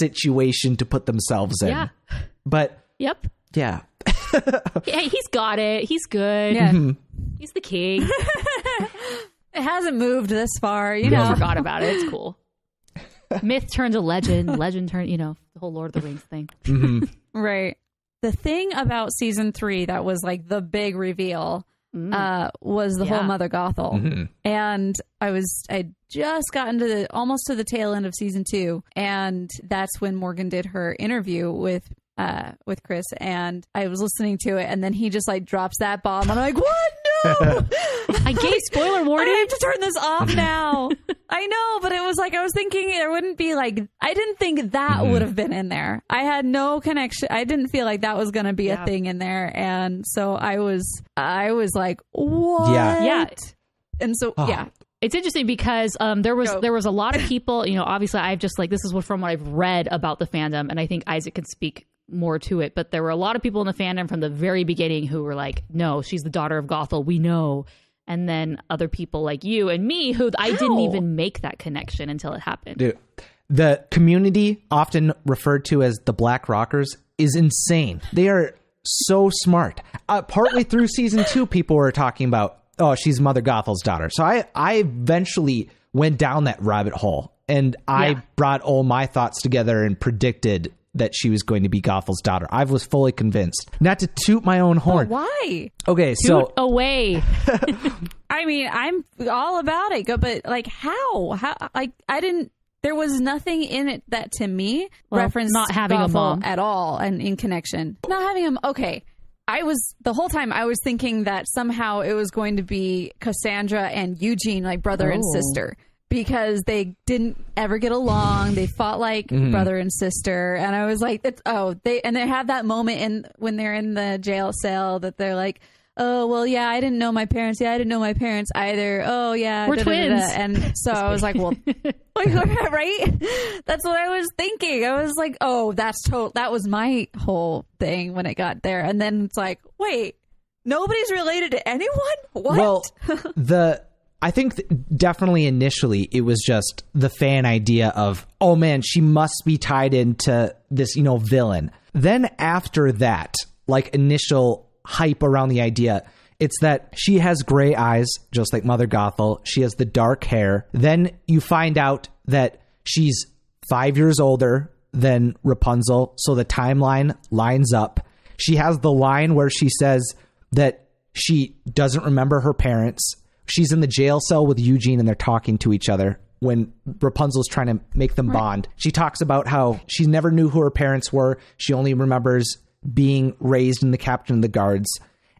situation to put themselves in. Yeah. But yep. Yeah. yeah, he's got it. He's good. Yeah. Mm-hmm. He's the king. It hasn't moved this far, you yeah. know. I forgot about it. It's cool. Myth turned to legend. Legend turned, you know, the whole Lord of the Rings thing. Mm-hmm. Right. The thing about season three that was like the big reveal mm. uh, was the yeah. whole Mother Gothel. Mm-hmm. And I was, I just got into the, almost to the tail end of season two. And that's when Morgan did her interview with Uh, with Chris, and I was listening to it, and then he just like drops that bomb, and I'm like, what? No! I gave spoiler warning. I have to turn this off now. I know, but it was like, I was thinking there wouldn't be like, I didn't think that mm-hmm. would have been in there. I had no connection. I didn't feel like that was going to be yeah. a thing in there. And so I was, I was like, what? Yeah. yeah. And so, oh. yeah. It's interesting because um, there was Go. there was a lot of people, you know, obviously I've just like, this is what from what I've read about the fandom, and I think Isaac can speak more to it, but there were a lot of people in the fandom from the very beginning who were like, no, she's the daughter of Gothel, we know. And then other people like you and me who I How? didn't even make that connection until it happened. Dude, the community, often referred to as the Black Rockers, is insane. They are so smart. Uh, partway through season two, people were talking about, oh, she's Mother Gothel's daughter. So I, I eventually went down that rabbit hole, and I yeah. brought all my thoughts together and predicted that she was going to be Gothel's daughter. I was fully convinced. Not to toot my own horn. But why? Okay, toot so away. I mean, I'm all about it. But like, how? How? Like, I didn't. There was nothing in it that to me well, referenced not having Gothel a mom at all, and in connection, not having him. Okay, I was the whole time I was thinking that somehow it was going to be Cassandra and Eugene, like brother oh. and sister. Because they didn't ever get along. They fought like mm. brother and sister. And I was like, it's, oh, they, and they have that moment in when they're in the jail cell that they're like, oh, well, yeah, I didn't know my parents. Yeah, I didn't know my parents either. Oh, yeah. We're da, twins. Da, da, da. And so I was like, well, right? That's what I was thinking. I was like, oh, that's total. That was my whole thing when it got there. And then it's like, wait, nobody's related to anyone? What? Well, the... I think th- definitely initially it was just the fan idea of, oh man, she must be tied into this, you know, villain. Then after that, like initial hype around the idea, it's that she has gray eyes, just like Mother Gothel. She has the dark hair. Then you find out that she's five years older than Rapunzel. So the timeline lines up. She has the line where she says that she doesn't remember her parents. She's in the jail cell with Eugene, and they're talking to each other when Rapunzel's trying to make them right. bond. She talks about how she never knew who her parents were. She only remembers being raised in the captain of the guards.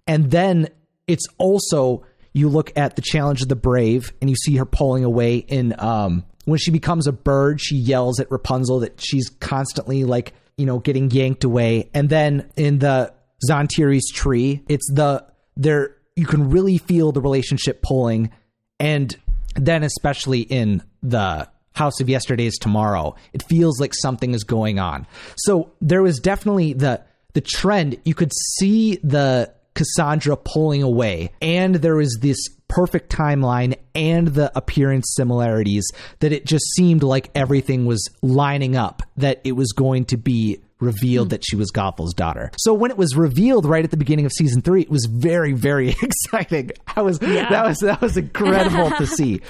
And then it's also, you look at the Challenge of the Brave, and you see her pulling away in, um, when she becomes a bird, she yells at Rapunzel that she's constantly like, you know, getting yanked away. And then in the Zontiri's tree, it's the, they're, you can really feel the relationship pulling. And then especially in the House of Yesterday's Tomorrow, it feels like something is going on. So there was definitely the, the trend. You could see the Cassandra pulling away, and there was this perfect timeline and the appearance similarities that it just seemed like everything was lining up, that it was going to be revealed mm. that she was Gothel's daughter. So when it was revealed right at the beginning of season three, it was very, very exciting. I was yeah. that was that was incredible to see.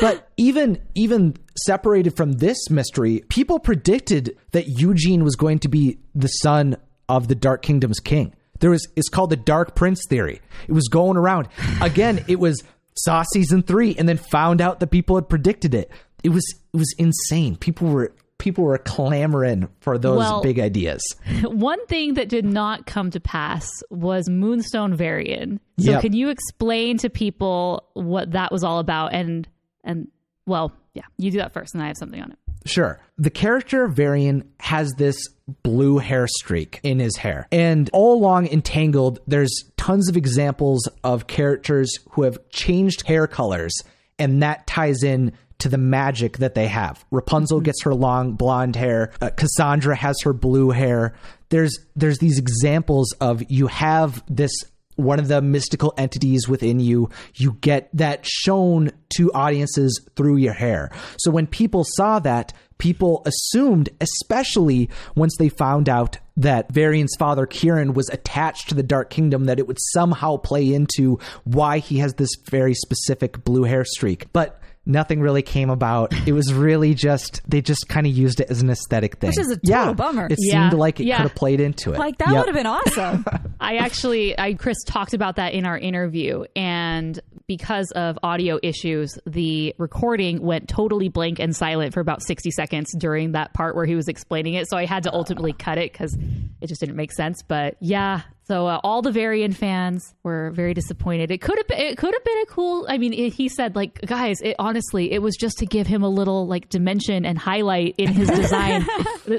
But even even separated from this mystery, people predicted that Eugene was going to be the son of the Dark Kingdom's king. There was it's called the Dark Prince theory. It was going around. Again, it was saw season three and then found out that people had predicted it. It was it was insane. People were People were clamoring for those well, big ideas. One thing that did not come to pass was Moonstone Varian. So yep. Can you explain to people what that was all about? And, and well, yeah, you do that first, and I have something on it. Sure. The character of Varian has this blue hair streak in his hair. And all along Entangled, there's tons of examples of characters who have changed hair colors, and that ties in to the magic that they have. Rapunzel gets her long blonde hair. Uh, Cassandra has her blue hair. There's there's these examples of you have this one of the mystical entities within you. You get that shown to audiences through your hair. So when people saw that, people assumed, especially once they found out that Varian's father, Kieran, was attached to the Dark Kingdom, that it would somehow play into why he has this very specific blue hair streak. But nothing really came about. It was really just, they just kind of used it as an aesthetic thing. Which is a total yeah. bummer. It yeah. seemed like it yeah. could have played into it. Like, that yep. would have been awesome. I actually, I Chris talked about that in our interview, and because of audio issues, the recording went totally blank and silent for about sixty seconds during that part where he was explaining it. So I had to ultimately cut it because it just didn't make sense. But yeah. So uh, all the Varian fans were very disappointed. It could have been, it could have been a cool, I mean, it, he said, like, guys, it honestly, it was just to give him a little like dimension and highlight in his design.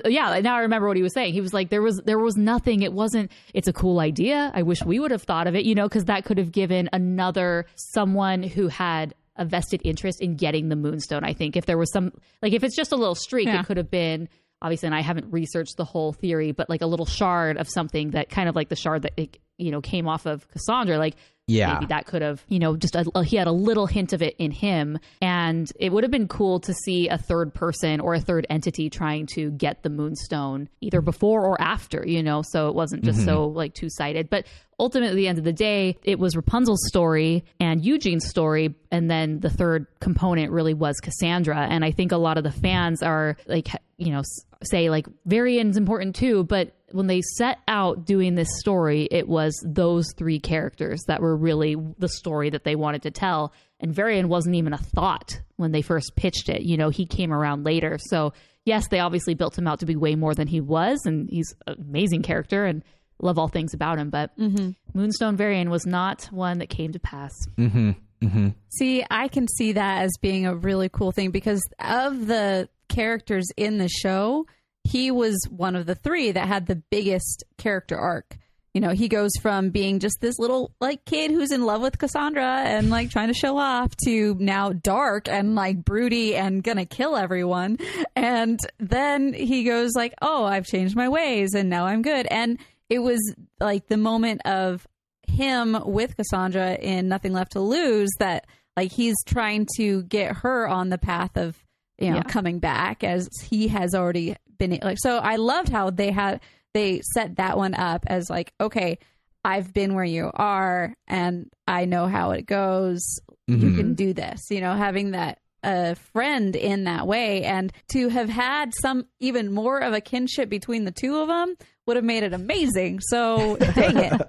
Yeah. Now I remember what he was saying. He was like, there was, there was nothing. It wasn't, it's a cool idea. I wish we would have thought of it, you know, cause that could have given another, someone who had a vested interest in getting the Moonstone. I think if there was some, like, if it's just a little streak, yeah. it could have been, obviously, and I haven't researched the whole theory, but like a little shard of something that kind of like the shard that, it, you know, came off of Cassandra, like yeah. maybe that could have, you know, just a, a, he had a little hint of it in him. And it would have been cool to see a third person or a third entity trying to get the Moonstone either before or after, you know, so it wasn't just mm-hmm. so like two sided. But ultimately, at the end of the day, it was Rapunzel's story and Eugene's story. And then the third component really was Cassandra. And I think a lot of the fans are like, you know, say like Varian's important too, but when they set out doing this story, it was those three characters that were really the story that they wanted to tell. And Varian wasn't even a thought when they first pitched it. You know, he came around later. So yes, they obviously built him out to be way more than he was. And he's an amazing character and love all things about him. But mm-hmm. Moonstone Varian was not one that came to pass. Mm-hmm. Mm-hmm. See, I can see that as being a really cool thing because of the characters in the show, he was one of the three that had the biggest character arc. You know, he goes from being just this little like kid who's in love with Cassandra and like trying to show off to now dark and like broody and gonna kill everyone. And then he goes like, oh, I've changed my ways and now I'm good. And it was like the moment of him with Cassandra in Nothing Left to Lose that like he's trying to get her on the path of, you know, yeah. coming back as he has already been like, so I loved how they had, they set that one up as like, okay, I've been where you are and I know how it goes. Mm-hmm. You can do this, you know, having that a uh, friend in that way, and to have had some even more of a kinship between the two of them would have made it amazing. So dang it.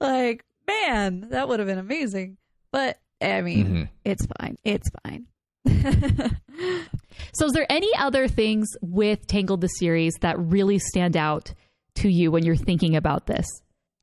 Like, man, that would have been amazing, but I mean, mm-hmm. it's fine. It's fine. So is there any other things with Tangled the series that really stand out to you when you're thinking about this?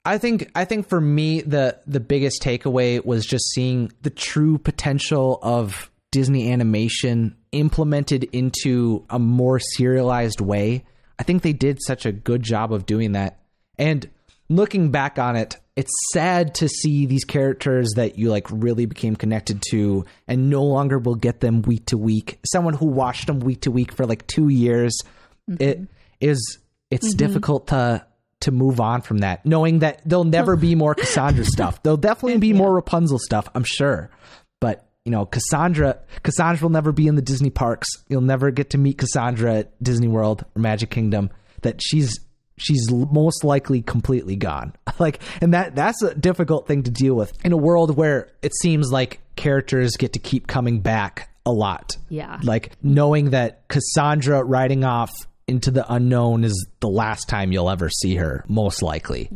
I think I think for me the the biggest takeaway was just seeing the true potential of Disney animation implemented into a more serialized way. I think they did such a good job of doing that. And looking back on it, it's sad to see these characters that you like really became connected to and no longer will get them week to week. Someone who watched them week to week for like two years, mm-hmm. it is it's mm-hmm. difficult to to move on from that, knowing that there'll never be more Cassandra stuff. There'll definitely be yeah. more Rapunzel stuff, I'm sure. But, you know, Cassandra, Cassandra will never be in the Disney parks. You'll never get to meet Cassandra at Disney World or Magic Kingdom. That she's she's most likely completely gone. Like, and that that's a difficult thing to deal with in a world where it seems like characters get to keep coming back a lot. Yeah. Like knowing that Cassandra riding off into the unknown is the last time you'll ever see her, most likely.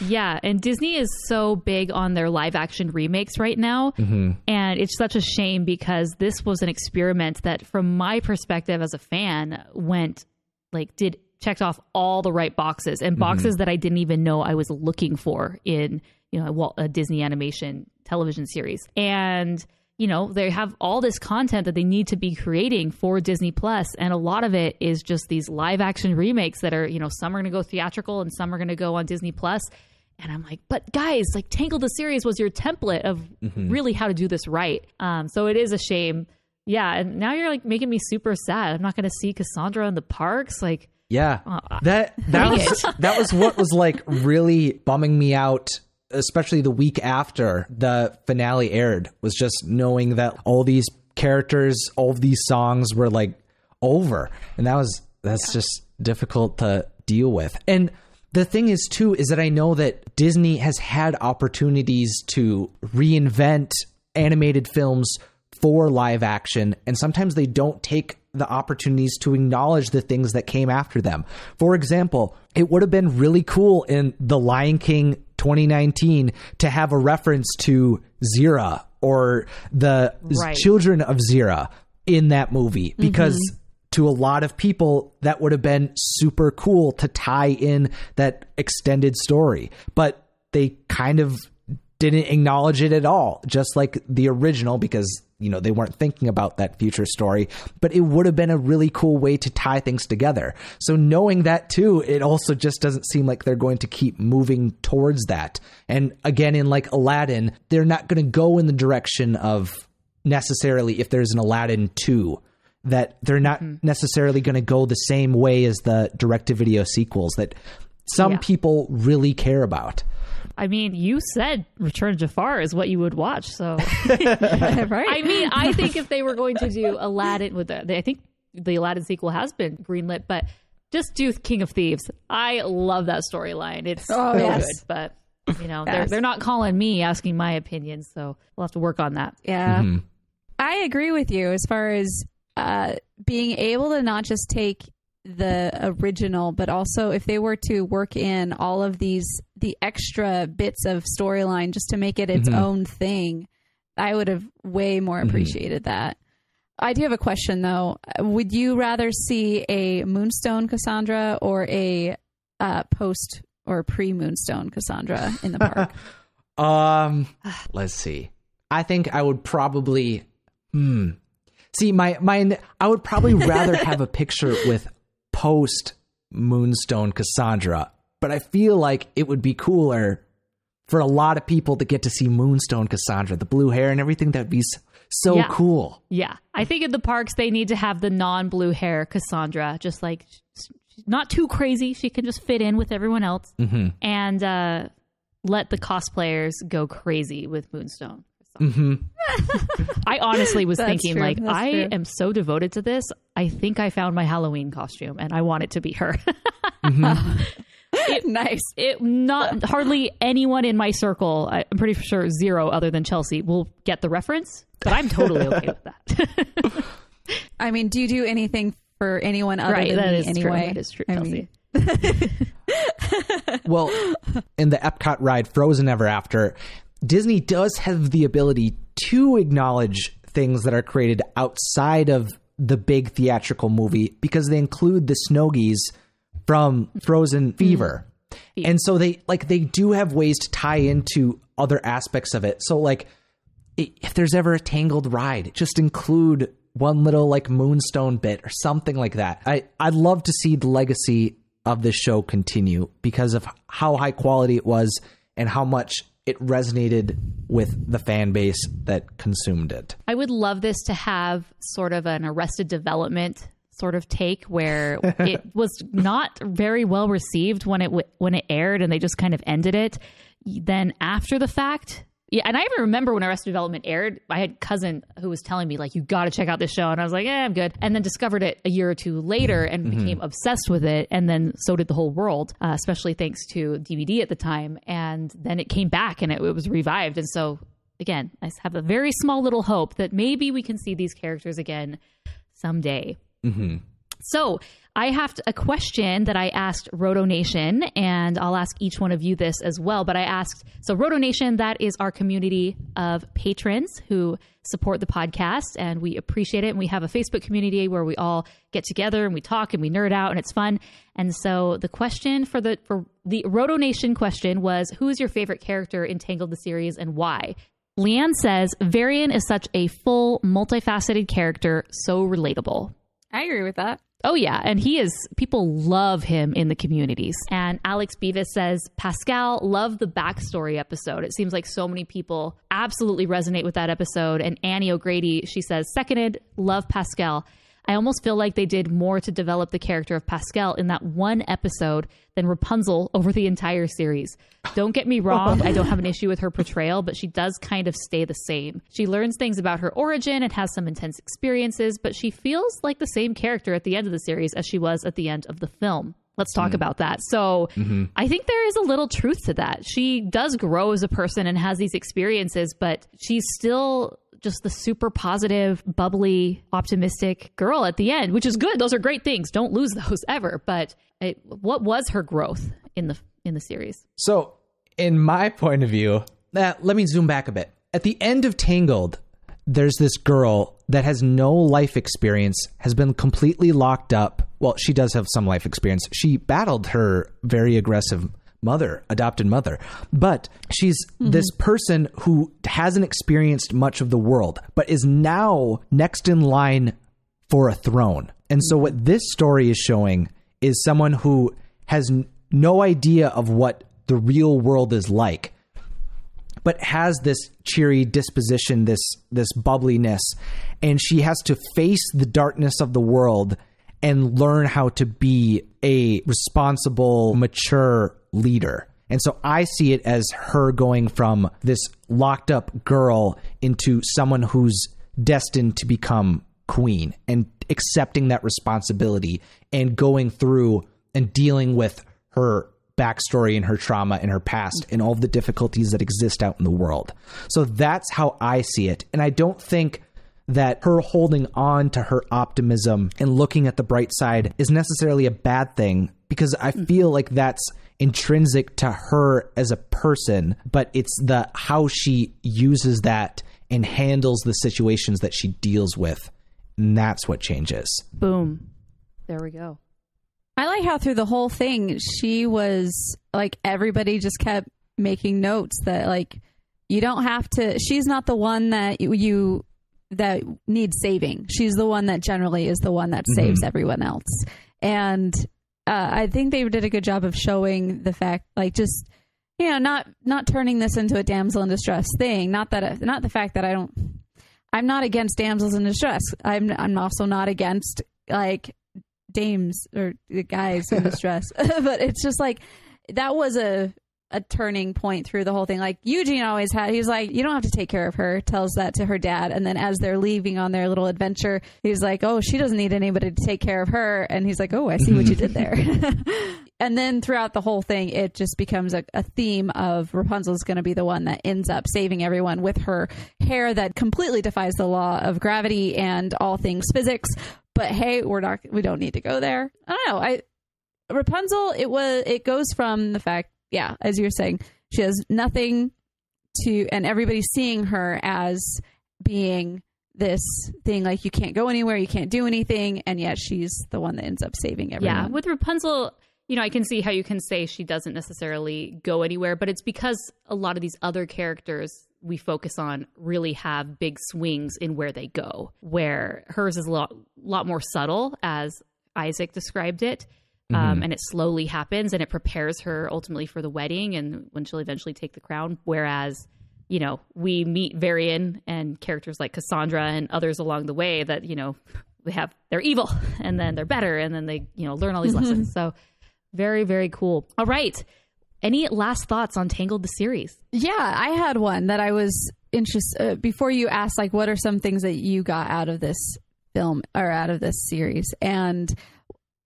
Yeah, and Disney is so big on their live action remakes right now. Mm-hmm. And it's such a shame because this was an experiment that from my perspective as a fan went like did checked off all the right boxes and boxes mm-hmm. that I didn't even know I was looking for in, you know, a, a Disney animation television series. And you know, they have all this content that they need to be creating for Disney Plus, and a lot of it is just these live action remakes that are, you know, some are going to go theatrical and some are going to go on Disney Plus. And I'm like, but guys, like Tangled the series was your template of mm-hmm. really how to do this right. Um, so it is a shame. Yeah. And now you're like making me super sad. I'm not going to see Cassandra in the parks. Like, yeah, uh, that, that was, that was what was like really bumming me out, especially the week after the finale aired, was just knowing that all these characters, all of these songs were like over. And that was, that's yeah. just difficult to deal with. And the thing is too, is that I know that Disney has had opportunities to reinvent animated films for live action, and sometimes they don't take the opportunities to acknowledge the things that came after them. For example, it would have been really cool in The Lion King twenty nineteen to have a reference to Zira or the right. children of Zira in that movie, because mm-hmm. to a lot of people, that would have been super cool to tie in that extended story, but they kind of didn't acknowledge it at all, just like the original, because, you know, they weren't thinking about that future story, but it would have been a really cool way to tie things together. So knowing that too, it also just doesn't seem like they're going to keep moving towards that. And again, in like Aladdin, they're not going to go in the direction of necessarily, if there's an Aladdin two, that they're not mm-hmm. necessarily going to go the same way as the direct-to-video sequels that some yeah. people really care about. I mean, you said Return of Jafar is what you would watch, so right? I mean, I think if they were going to do Aladdin with the, I think the Aladdin sequel has been greenlit, but just do King of Thieves. I love that storyline. It's oh, yes. good, but you know, yes. they're they're not calling me asking my opinion, so we'll have to work on that. Yeah, mm-hmm. I agree with you as far as uh, being able to not just take the original, but also if they were to work in all of these, the extra bits of storyline just to make it its mm-hmm. own thing, I would have way more appreciated mm-hmm. that. I do have a question though. Would you rather see a Moonstone Cassandra or a uh, post or pre-Moonstone Cassandra in the park? um, let's see. I think I would probably, hmm. See, my, my, I would probably rather have a picture with post Moonstone Cassandra, but I feel like it would be cooler for a lot of people to get to see Moonstone Cassandra, the blue hair and everything. That'd be so yeah. cool. Yeah. I think in the parks, they need to have the non-blue hair Cassandra, just like she's not too crazy. She can just fit in with everyone else mm-hmm. and uh, let the cosplayers go crazy with Moonstone. Mm-hmm. I honestly was that's thinking true, like I true. am so devoted to this. I think I found my Halloween costume and I want it to be her. mm-hmm. it, nice. It not hardly anyone in my circle. I'm pretty sure zero other than Chelsea will get the reference, but I'm totally okay with that. I mean, do you do anything for anyone other right, than that me is anyway? True. That is true, I Chelsea. Mean. Well, in the Epcot ride Frozen Ever After, Disney does have the ability to acknowledge things that are created outside of the big theatrical movie because they include the Snowgies from Frozen Fever. Mm-hmm. And so they like they do have ways to tie into other aspects of it. So like it, if there's ever a Tangled ride, just include one little like Moonstone bit or something like that. I, I'd love to see the legacy of this show continue because of how high quality it was and how much it resonated with the fan base that consumed it. I would love this to have sort of an Arrested Development sort of take where it was not very well received when it w- when it aired and they just kind of ended it. Then after the fact, yeah, and I even remember when Arrested Development aired, I had a cousin who was telling me like, you got to check out this show. And I was like, eh, I'm good. And then discovered it a year or two later and mm-hmm. became obsessed with it. And then so did the whole world, uh, especially thanks to D V D at the time. And then it came back and it, it was revived. And so again, I have a very small little hope that maybe we can see these characters again someday. Mm-hmm. So I have to, a question that I asked Roto Nation, and I'll ask each one of you this as well. But I asked, so Roto Nation, that is our community of patrons who support the podcast, and we appreciate it. And we have a Facebook community where we all get together and we talk and we nerd out, and it's fun. And so the question for the for the Roto Nation question was, who is your favorite character in Tangled the series and why? Leanne says, Varian is such a full, multifaceted character, so relatable. I agree with that. Oh, yeah. And he is, people love him in the communities. And Alex Beavis says, Pascal, love the backstory episode. It seems like so many people absolutely resonate with that episode. And Annie O'Grady, she says, seconded, love Pascal. I almost feel like they did more to develop the character of Pascal in that one episode than Rapunzel over the entire series. Don't get me wrong, I don't have an issue with her portrayal, but she does kind of stay the same. She learns things about her origin and has some intense experiences, but she feels like the same character at the end of the series as she was at the end of the film. Let's talk mm. about that. So mm-hmm. I think there is a little truth to that. She does grow as a person and has these experiences, but she's still just the super positive, bubbly, optimistic girl at the end, which is good. Those are great things. Don't lose those ever. But it, what was her growth in the in the series? So in my point of view, uh, let me zoom back a bit. At the end of Tangled, there's this girl that has no life experience, has been completely locked up. Well, she does have some life experience. She battled her very aggressive mother, adopted mother, but she's mm-hmm. this person who hasn't experienced much of the world, but is now next in line for a throne. And so what this story is showing is someone who has n- no idea of what the real world is like, but has this cheery disposition, this this bubbliness, and she has to face the darkness of the world and learn how to be a responsible, mature leader. And so I see it as her going from this locked up girl into someone who's destined to become queen and accepting that responsibility and going through and dealing with her backstory and her trauma and her past and all the difficulties that exist out in the world. So that's how I see it. And I don't think that her holding on to her optimism and looking at the bright side is necessarily a bad thing, because I feel like that's intrinsic to her as a person, but it's the how she uses that and handles the situations that she deals with. And that's what changes. Boom. There we go. I like how through the whole thing, she was like, everybody just kept making notes that like, you don't have to, she's not the one that you, that needs saving. She's the one that generally is the one that saves mm-hmm. everyone else. And uh, I think they did a good job of showing the fact, like just, you know, not, not turning this into a damsel in distress thing. Not that, not the fact that I don't, I'm not against damsels in distress. I'm, I'm also not against like, dames or the guys in distress but it's just like that was a a turning point through the whole thing. Like Eugene always had, he's like, you don't have to take care of her, tells that to her dad, and then as they're leaving on their little adventure, he's like, oh, she doesn't need anybody to take care of her, and he's like, oh, I see what you did there. And then throughout the whole thing, it just becomes a, a theme of Rapunzel's going to be the one that ends up saving everyone with her hair that completely defies the law of gravity and all things physics. But hey, we're not, we don't need to go there. I don't know. I, Rapunzel, it was, it goes from the fact, yeah, as you're saying, she has nothing to, and everybody's seeing her as being this thing like you can't go anywhere, you can't do anything. And yet she's the one that ends up saving everyone. Yeah, with Rapunzel, you know, I can see how you can say she doesn't necessarily go anywhere, but it's because a lot of these other characters we focus on really have big swings in where they go, where hers is a lot, lot more subtle, as Isaac described it. Mm-hmm. Um, and it slowly happens and it prepares her ultimately for the wedding and when she'll eventually take the crown. Whereas, you know, we meet Varian and characters like Cassandra and others along the way that, you know, they have, they're evil and then they're better and then they, you know, learn all these mm-hmm. lessons. So, very, very cool. All right. Any last thoughts on Tangled the series? Yeah, I had one that I was interested uh, before you asked, like, what are some things that you got out of this film or out of this series? And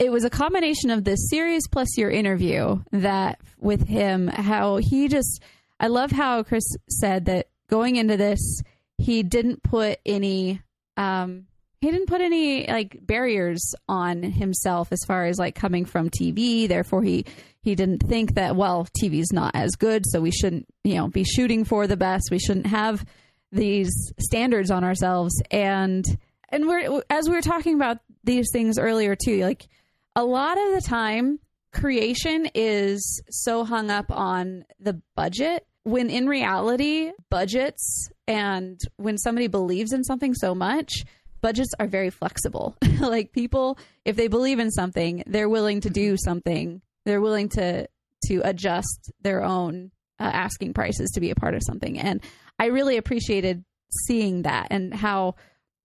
it was a combination of this series plus your interview that with him, how he just, I love how Chris said that going into this, he didn't put any, um, he didn't put any like barriers on himself as far as like coming from T V. Therefore, he he didn't think that, well, T V's not as good, so we shouldn't, you know, be shooting for the best. We shouldn't have these standards on ourselves. And and we're as we were talking about these things earlier too, like a lot of the time creation is so hung up on the budget, when in reality budgets and when somebody believes in something so much, budgets are very flexible. Like people, if they believe in something, they're willing to do something. They're willing to, to adjust their own uh, asking prices to be a part of something. And I really appreciated seeing that and how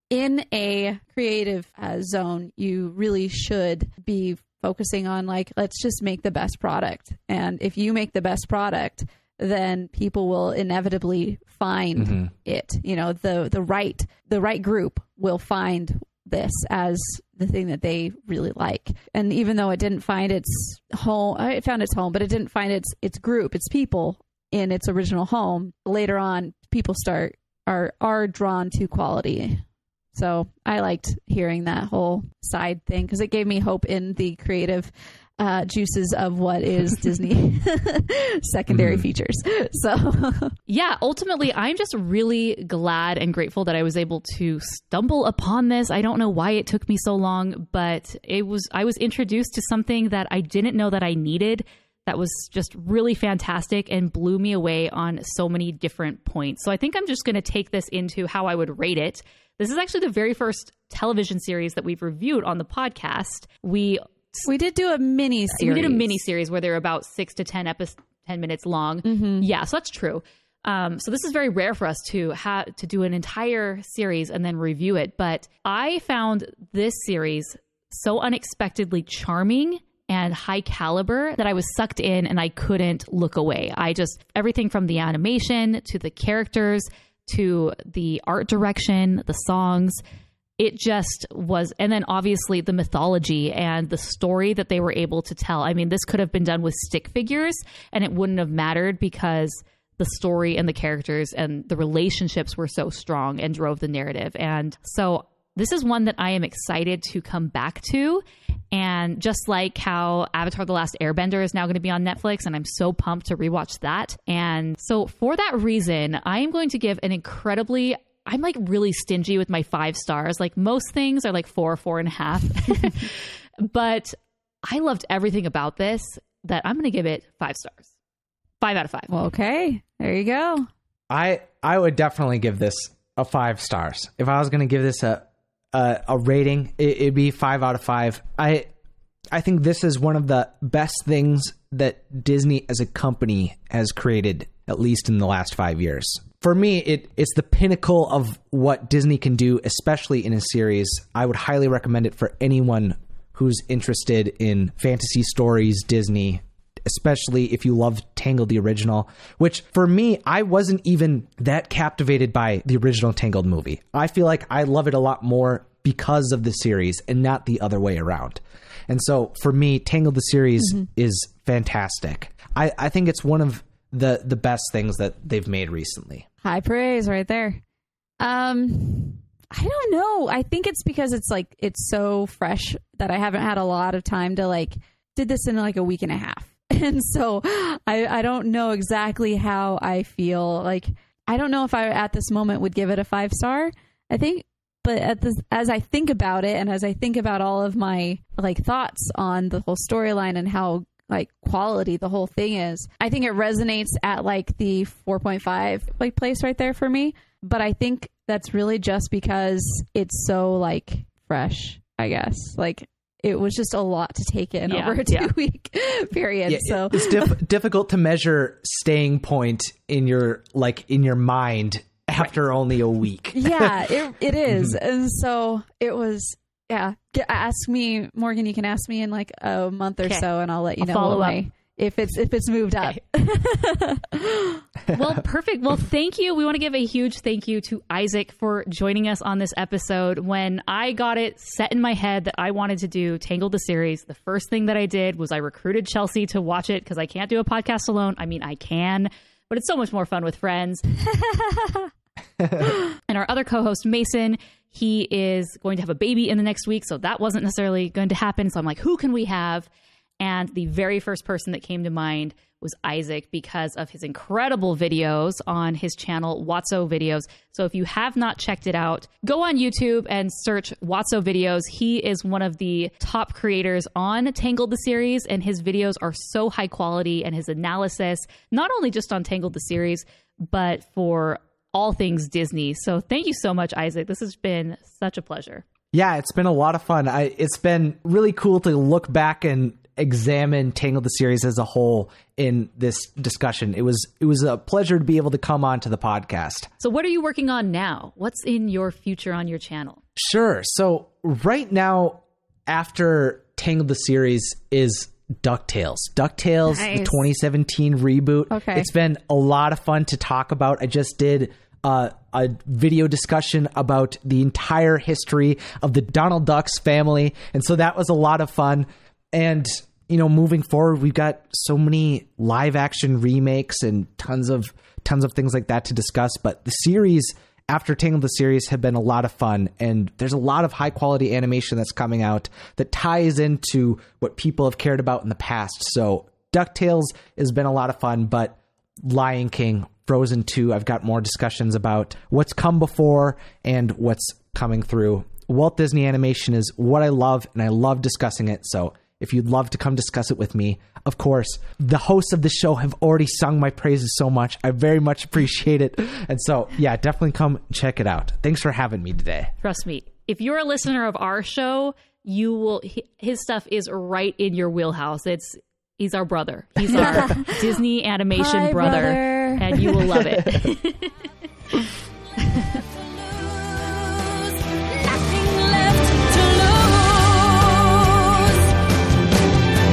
in a creative uh, zone, you really should be focusing on like, let's just make the best product. And if you make the best product, then people will inevitably find mm-hmm. it. You know, the, the right, the right group will find this as the thing that they really like. And even though it didn't find its home, it found its home, but it didn't find its its group, its people in its original home. Later on, people start are are drawn to quality. So I liked hearing that whole side thing because it gave me hope in the creative uh, juices of what is Disney secondary mm-hmm. features. So yeah, ultimately, I'm just really glad and grateful that I was able to stumble upon this. I don't know why it took me so long, but it was I was introduced to something that I didn't know that I needed. That was just really fantastic and blew me away on so many different points. So I think I'm just going to take this into how I would rate it. This is actually the very first television series that we've reviewed on the podcast. We we did do a mini series. We did a mini series where they're about six to ten epi- ten minutes long. Mm-hmm. Yeah, so that's true. Um, so this is very rare for us to ha- to do an entire series and then review it. But I found this series so unexpectedly charming and high caliber that I was sucked in and I couldn't look away. I just, everything from the animation to the characters to the art direction, the songs, it just was. And then obviously the mythology and the story that they were able to tell. I mean, this could have been done with stick figures and it wouldn't have mattered because the story and the characters and the relationships were so strong and drove the narrative. And so this is one that I am excited to come back to. And just like how Avatar The Last Airbender is now going to be on Netflix, and I'm so pumped to rewatch that. And so for that reason, I am going to give an incredibly, I'm like really stingy with my five stars. Like most things are like four, four and a half. But I loved everything about this that I'm going to give it five stars. Five out of five. Well, okay. There you go. I, I would definitely give this a five stars. If I was going to give this a Uh, a rating, it, it'd be five out of five. I I think this is one of the best things that Disney as a company has created, at least in the last five years. For me, it it's the pinnacle of what Disney can do, especially in a series. I would highly recommend it for anyone who's interested in fantasy stories, Disney, especially if you love Tangled, the original, which for me, I wasn't even that captivated by the original Tangled movie. I feel like I love it a lot more because of the series and not the other way around. And so for me, Tangled the series mm-hmm. is fantastic. I, I think it's one of the, the best things that they've made recently. High praise right there. Um, I don't know. I think it's because it's like, it's so fresh that I haven't had a lot of time to like, did this in like a week and a half. And so I, I don't know exactly how I feel. Like, I don't know if I at this moment would give it a five star, I think. But at this, as I think about it and as I think about all of my like thoughts on the whole storyline and how like quality the whole thing is, I think it resonates at like the four point five like place right there for me. But I think that's really just because it's so like fresh, I guess. Like, it was just a lot to take in yeah, over a two-week yeah. period. Yeah, so it's diff- difficult to measure staying point in your like in your mind after right. only a week. Yeah, it it is, mm-hmm. and so it was. Yeah, Get, ask me, Morgan. You can ask me in like a month or okay. so, and I'll let you I'll know follow up. if it's if it's moved okay. up. Well, perfect. Well, thank you. We want to give a huge thank you to Isaac for joining us on this episode. When I got it set in my head that I wanted to do Tangled the series, the first thing that I did was I recruited Chelsea to watch it because I can't do a podcast alone. I mean, I can, but it's so much more fun with friends. And our other co-host, Mason, he is going to have a baby in the next week. So that wasn't necessarily going to happen. So I'm like, who can we have? And the very first person that came to mind was Isaac because of his incredible videos on his channel, Watso Videos. So if you have not checked it out, go on YouTube and search Watso Videos. He is one of the top creators on Tangled the series, and his videos are so high quality, and his analysis, not only just on Tangled the series, but for all things Disney. So thank you so much, Isaac. This has been such a pleasure. Yeah, it's been a lot of fun. I, it's been really cool to look back and examine Tangled the series as a whole in this discussion. It was it was a pleasure to be able to come on to the podcast. So what are you working on now? What's in your future on your channel? Sure. So right now, after Tangled the series is DuckTales. DuckTales, nice. The twenty seventeen reboot. Okay. It's been a lot of fun to talk about. I just did uh, a video discussion about the entire history of the Donald Ducks family. And so that was a lot of fun. And, you know, moving forward, we've got so many live action remakes and tons of tons of things like that to discuss. But the series after Tangled, the series have been a lot of fun, and there's a lot of high quality animation that's coming out that ties into what people have cared about in the past. So DuckTales has been a lot of fun, but Lion King, Frozen two, I've got more discussions about what's come before and what's coming through. Walt Disney Animation is what I love, and I love discussing it. So if you'd love to come discuss it with me, of course, the hosts of the show have already sung my praises so much. I very much appreciate it. And so, yeah, definitely come check it out. Thanks for having me today. Trust me, if you're a listener of our show, you will, his stuff is right in your wheelhouse. It's, he's our brother. He's our Disney animation Hi, brother, brother, and you will love it.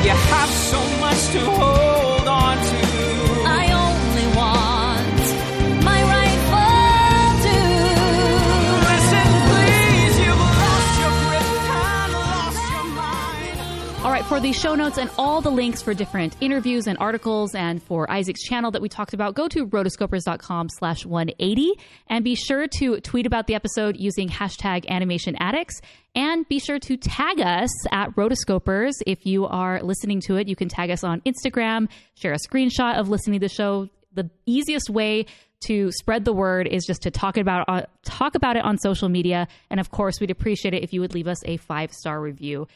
You have so much to hold on to. I only want my rightful due. Listen, please, you've lost your grip and lost your mind. All right, for the show notes and all the links for different interviews and articles and for Isaac's channel that we talked about, go to rotoscopers dot com slash one eighty and be sure to tweet about the episode using hashtag animation addicts. And be sure to tag us at Rotoscopers. If you are listening to it, you can tag us on Instagram, share a screenshot of listening to the show. The easiest way to spread the word is just to talk about, uh, talk about it on social media. And of course, we'd appreciate it if you would leave us a five-star review.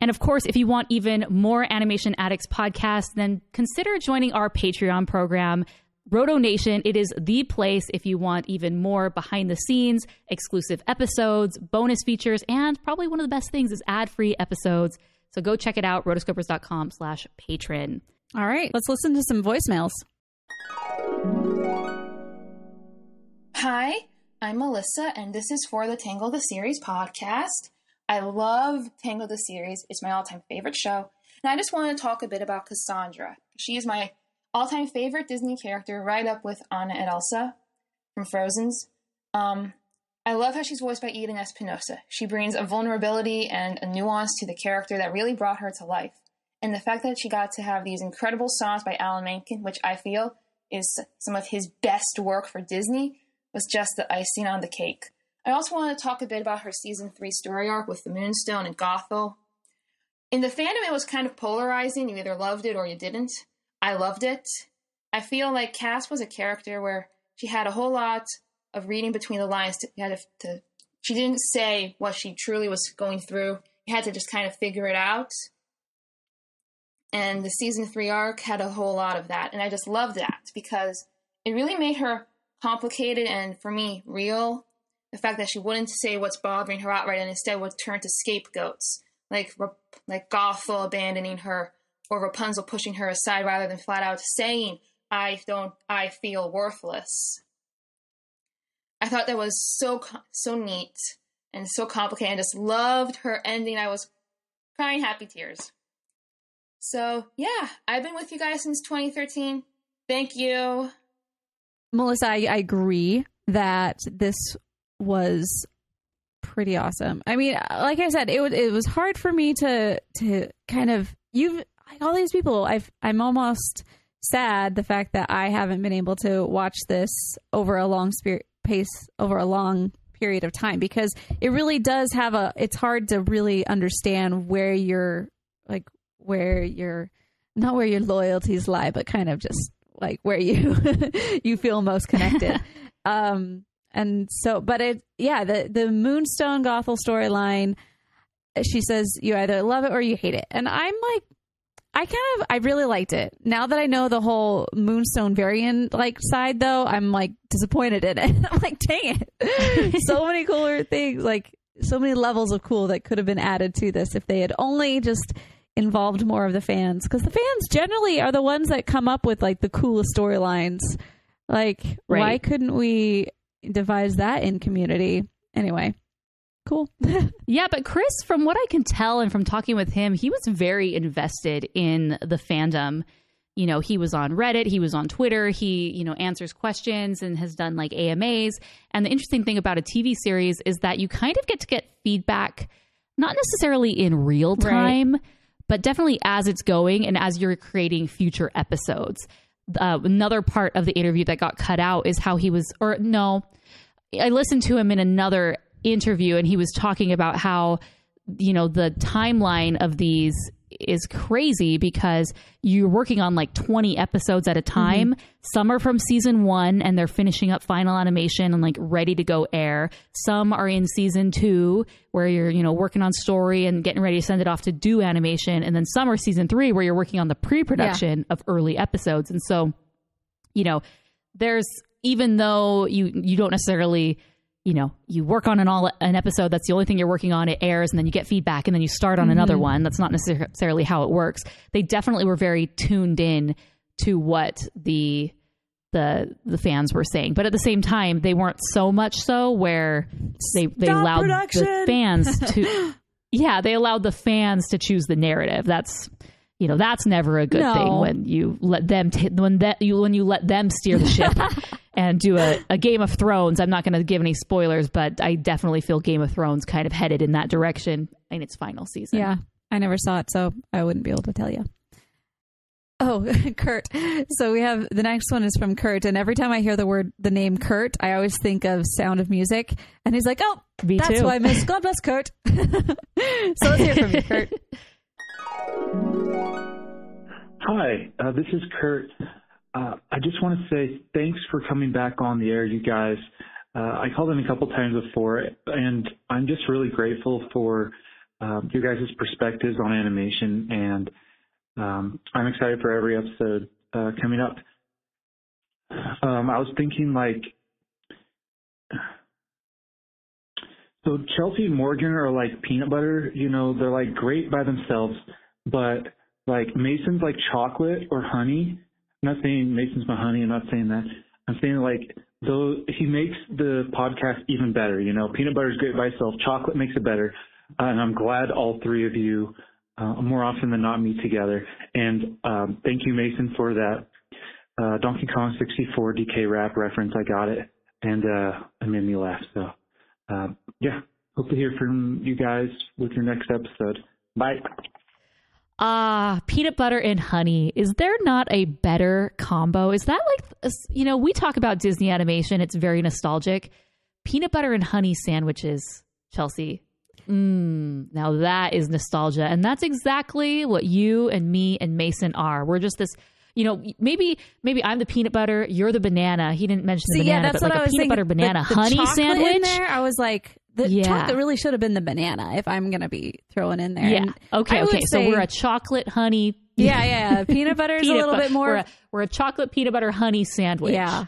And of course, if you want even more Animation Addicts podcasts, then consider joining our Patreon program, Roto Nation. It is the place if you want even more behind the scenes, exclusive episodes, bonus features, and probably one of the best things is ad-free episodes. So go check it out, rotoscopers dot com slash patron. All right, let's listen to some voicemails. Hi, I'm Melissa, and this is for the Tangled the Series podcast. I love Tangled the Series. It's my all-time favorite show. And I just want to talk a bit about Cassandra. She is my all-time favorite Disney character, right up with Anna and Elsa from Frozen's. Um, I love how she's voiced by Eden Espinosa. She brings a vulnerability and a nuance to the character that really brought her to life. And the fact that she got to have these incredible songs by Alan Menken, which I feel is some of his best work for Disney, was just the icing on the cake. I also want to talk a bit about her season three story arc with the Moonstone and Gothel. In the fandom, it was kind of polarizing. You either loved it or you didn't. I loved it. I feel like Cass was a character where she had a whole lot of reading between the lines. To, you had to, to, she didn't say what she truly was going through. You had to just kind of figure it out. And the season three arc had a whole lot of that. And I just loved that because it really made her complicated and, for me, real. The fact that she wouldn't say what's bothering her outright and instead would turn to scapegoats, like, like Gothel abandoning her, or Rapunzel pushing her aside rather than flat out saying, I don't, I feel worthless. I thought that was so, so neat and so complicated. I just loved her ending. I was crying happy tears. So yeah, I've been with you guys since twenty thirteen. Thank you. Melissa, I, I agree that this was pretty awesome. I mean, like I said, it was, it was hard for me to, to kind of, you've, like all these people, I've, I'm almost sad the fact that I haven't been able to watch this over a long spirit pace over a long period of time, because it really does have a, it's hard to really understand where your, like where your, not where your loyalties lie, but kind of just like where you, you feel most connected. um, and so, but it, yeah, the, the Moonstone Gothel storyline, she says, you either love it or you hate it. And I'm like, I kind of, I really liked it. Now that I know the whole Moonstone variant like side though, I'm like disappointed in it. I'm like, dang it. So many cooler things, like so many levels of cool that could have been added to this if they had only just involved more of the fans. Because the fans generally are the ones that come up with like the coolest storylines. Like, right. Why couldn't we devise that in community? Anyway. Cool. Yeah, but Chris, from what I can tell and from talking with him, he was very invested in the fandom. you know, he was on Reddit, he was on Twitter, he, you know, answers questions and has done like A M As. And the interesting thing about a T V series is that you kind of get to get feedback, not necessarily in real time, right, but definitely as it's going and as you're creating future episodes. Uh, another part of the interview that got cut out is how he was, or no, I listened to him in another interview and he was talking about how, you know, the timeline of these is crazy because you're working on like twenty episodes at a time. Mm-hmm. Some are from season one and they're finishing up final animation and like ready to go air. Some are in season two where you're, you know, working on story and getting ready to send it off to do animation. And then some are season three where you're working on the pre-production, yeah, of early episodes. And so, you know, there's, even though you, you don't necessarily, you know, you work on an all an episode, that's the only thing you're working on, it airs, and then you get feedback and then you start on, mm-hmm, another one. That's not necessarily how it works. They definitely were very tuned in to what the the the fans were saying. But at the same time, they weren't so much so where they, they allowed production. the fans to Yeah, they allowed the fans to choose the narrative. That's You know, that's never a good no. thing when you let them t- when that you when you let them steer the ship and do a, a Game of Thrones. I'm not going to give any spoilers, but I definitely feel Game of Thrones kind of headed in that direction in its final season. Yeah, I never saw it, so I wouldn't be able to tell you. Oh, Kurt. So we have the next one is from Kurt. And every time I hear the word, the name Kurt, I always think of Sound of Music. And he's like, oh, Me that's too. why I miss. God bless Kurt. So let's hear from you, Kurt. Hi, uh, this is Kurt. Uh, I just want to say thanks for coming back on the air, you guys. Uh, I called in a couple times before, and I'm just really grateful for uh, you guys' perspectives on animation, and um, I'm excited for every episode uh, coming up. Um, I was thinking, like, so Chelsea and Morgan are like peanut butter, you know, they're like great by themselves, but like Mason's like chocolate or honey. I'm not saying Mason's my honey. I'm not saying that. I'm saying like though he makes the podcast even better. You know, peanut butter is great by itself. Chocolate makes it better. Uh, and I'm glad all three of you uh, more often than not meet together. And um, thank you, Mason, for that uh, Donkey Kong sixty-four D K rap reference. I got it, and uh, it made me laugh. So uh, yeah, hope to hear from you guys with your next episode. Bye. Ah, uh, peanut butter and honey. Is there not a better combo? Is that like, you know, we talk about Disney animation. It's very nostalgic. Peanut butter and honey sandwiches, Chelsea. Mm, now that is nostalgia. And that's exactly what you and me and Mason are. We're just this, you know, maybe maybe I'm the peanut butter. You're the banana. He didn't mention the See, banana, yeah, that's but what like I a was peanut butter banana the, the honey sandwich. In there, I was like... The yeah. chocolate really should have been the banana if I'm going to be throwing in there. Yeah. And okay. Okay. Say, so we're a chocolate honey. Yeah. Yeah. Peanut butter is a little bu- bit more. We're a, we're a chocolate peanut butter honey sandwich. Yeah.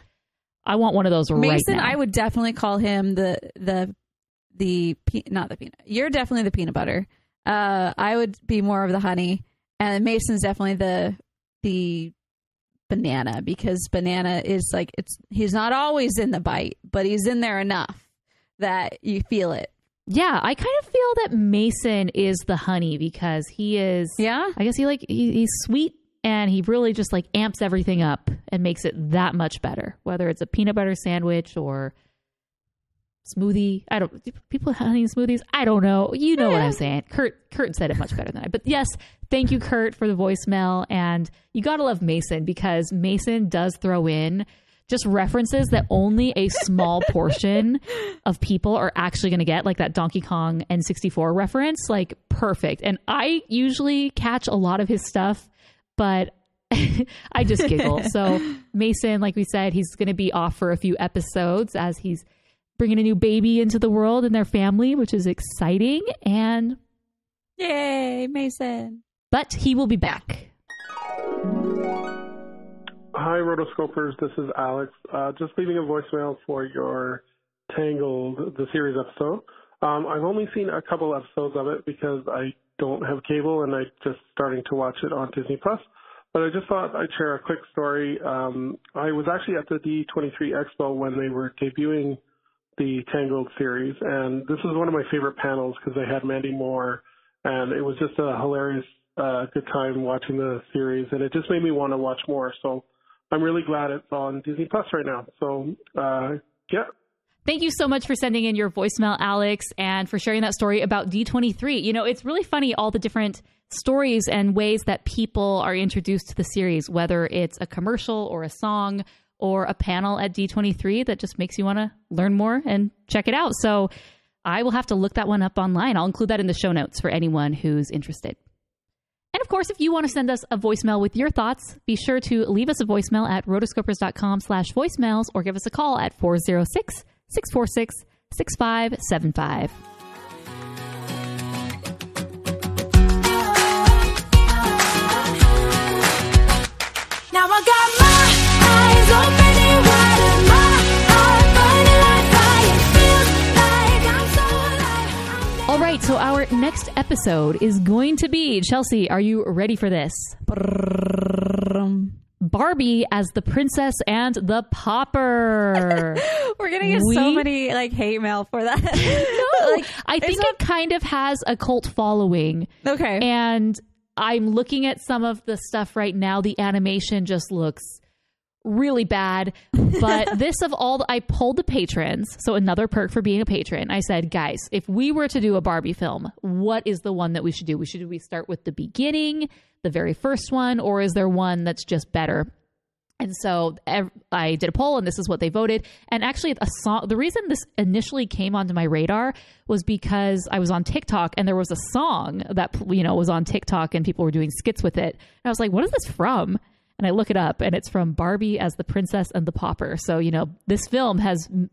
I want one of those Mason, right now. Mason, I would definitely call him the, the, the, pe- not the peanut. You're definitely the peanut butter. Uh, I would be more of the honey, and Mason's definitely the, the banana, because banana is like, it's, he's not always in the bite, but he's in there enough that you feel it. Yeah, I kind of feel that Mason is the honey because he is, yeah, I guess he like he, he's sweet and he really just like amps everything up and makes it that much better, whether it's a peanut butter sandwich or smoothie. I don't do people have honey smoothies. I don't know. You know yeah. what I'm saying. Kurt Kurt said it much better than I. But yes, thank you, Kurt, for the voicemail. And you got to love Mason because Mason does throw in just references that only a small portion of people are actually going to get, like that Donkey Kong N sixty-four reference, like perfect. And I usually catch a lot of his stuff, but I just giggle. So Mason, like we said, he's going to be off for a few episodes as he's bringing a new baby into the world and their family, which is exciting. And yay, Mason. But he will be back. Hi, Rotoscopers. This is Alex. Uh, just leaving a voicemail for your Tangled, the series episode. Um, I've only seen a couple episodes of it because I don't have cable and I'm just starting to watch it on Disney Plus. But I just thought I'd share a quick story. Um, I was actually at the D twenty-three Expo when they were debuting the Tangled series, and this was one of my favorite panels because they had Mandy Moore, and it was just a hilarious uh, good time watching the series, and it just made me want to watch more. So I'm really glad it's on Disney Plus right now. So, uh, yeah. Thank you so much for sending in your voicemail, Alex, and for sharing that story about D twenty-three. You know, it's really funny, all the different stories and ways that people are introduced to the series, whether it's a commercial or a song or a panel at D twenty-three that just makes you want to learn more and check it out. So I will have to look that one up online. I'll include that in the show notes for anyone who's interested. And of course, if you want to send us a voicemail with your thoughts, be sure to leave us a voicemail at rotoscopers.com slash voicemails or give us a call at four oh six, six four six, six five seven five. Now I got my eyes open and wide and my heart burning like fire. Feels like I'm so alive. I'm All right, so our next episode is going to be, Chelsea, are you ready for this? Barbie as the Princess and the Pauper. We're gonna get we... so many like hate mail for that. No, like, I think not... it kind of has a cult following. Okay. And I'm looking at some of the stuff right now. The animation just looks really bad. But this of all, the, I pulled the patrons. So another perk for being a patron. I said, guys, if we were to do a Barbie film, what is the one that we should do? We should we start with the beginning, the very first one, or is there one that's just better? And so ev- I did a poll, and this is what they voted. And actually, a song, the reason this initially came onto my radar was because I was on TikTok, and there was a song that, you know, was on TikTok, and people were doing skits with it. And I was like, what is this from? And I look it up, and it's from Barbie as the Princess and the Pauper. So, you know, this film has m-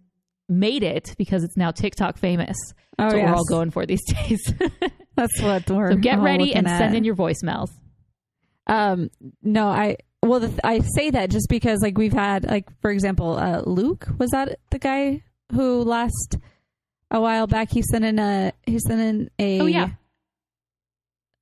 made it because it's now TikTok famous. That's oh, what yes. we're all going for these days. That's what we're So get ready and at. send in your voicemails. Um, no, I... Well, the th- I say that just because, like, we've had, like, for example, uh, Luke, was that the guy who last a while back? He sent in a he sent in a, oh, yeah.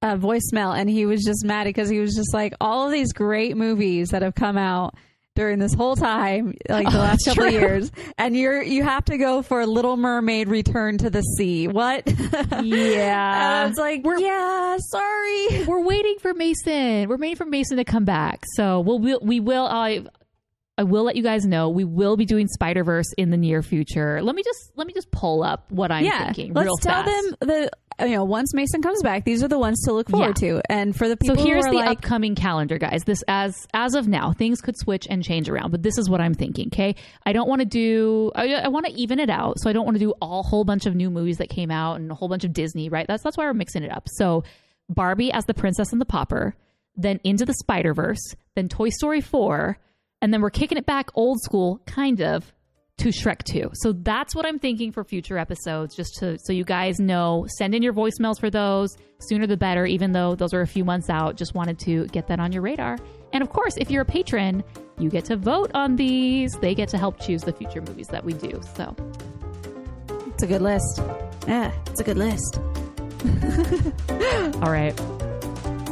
a voicemail, and he was just mad because he was just like, all of these great movies that have come out during this whole time, like the oh, last couple true. of years, and you're you have to go for Little Mermaid: Return to the Sea. What? Yeah, it's like we're, yeah. Sorry, we're waiting for Mason. We're waiting for Mason to come back. So we'll we, we will. I I will let you guys know. We will be doing Spider-Verse in the near future. Let me just let me just pull up what I'm yeah, thinking. Let's real tell fast. them the. You know, once Mason comes back, these are the ones to look forward yeah. to. And for the people, so here's who are the like, upcoming calendar, guys. This as as of now, things could switch and change around, but this is what I'm thinking. Okay, I don't want to do. I, I want to even it out, so I don't want to do a whole bunch of new movies that came out and a whole bunch of Disney. Right? That's that's why we're mixing it up. So Barbie as the Princess and the Pauper, then Into the Spider-Verse, then Toy Story four, and then we're kicking it back old school, kind of, to Shrek two. So that's what I'm thinking for future episodes, just to so you guys know. Send in your voicemails for those. Sooner the better, even though those are a few months out. Just wanted to get that on your radar. And of course, if you're a patron, you get to vote on these. They get to help choose the future movies that we do. So it's a good list. Yeah, it's a good list. All right.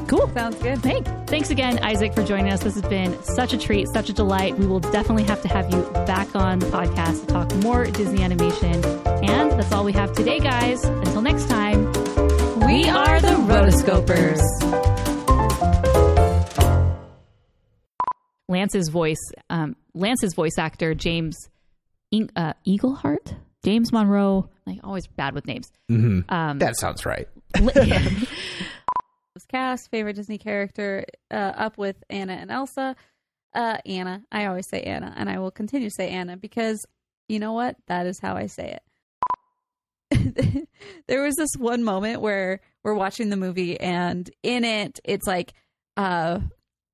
Cool. Sounds good. Hey, thanks again, Isaac, for joining us. This has been such a treat, such a delight. We will definitely have to have you back on the podcast to talk more Disney animation. And that's all we have today, guys. Until next time, we, we are the Rotoscopers. Lance's voice, um, Lance's voice actor, James In- uh, Eagleheart? James Monroe. Like, always bad with names. Mm-hmm. Um, that sounds right. Cast, favorite Disney character, uh, up with Anna and Elsa. Uh, Anna. I always say Anna, and I will continue to say Anna because, you know what? That is how I say it. There was this one moment where we're watching the movie, and in it, it's like, uh,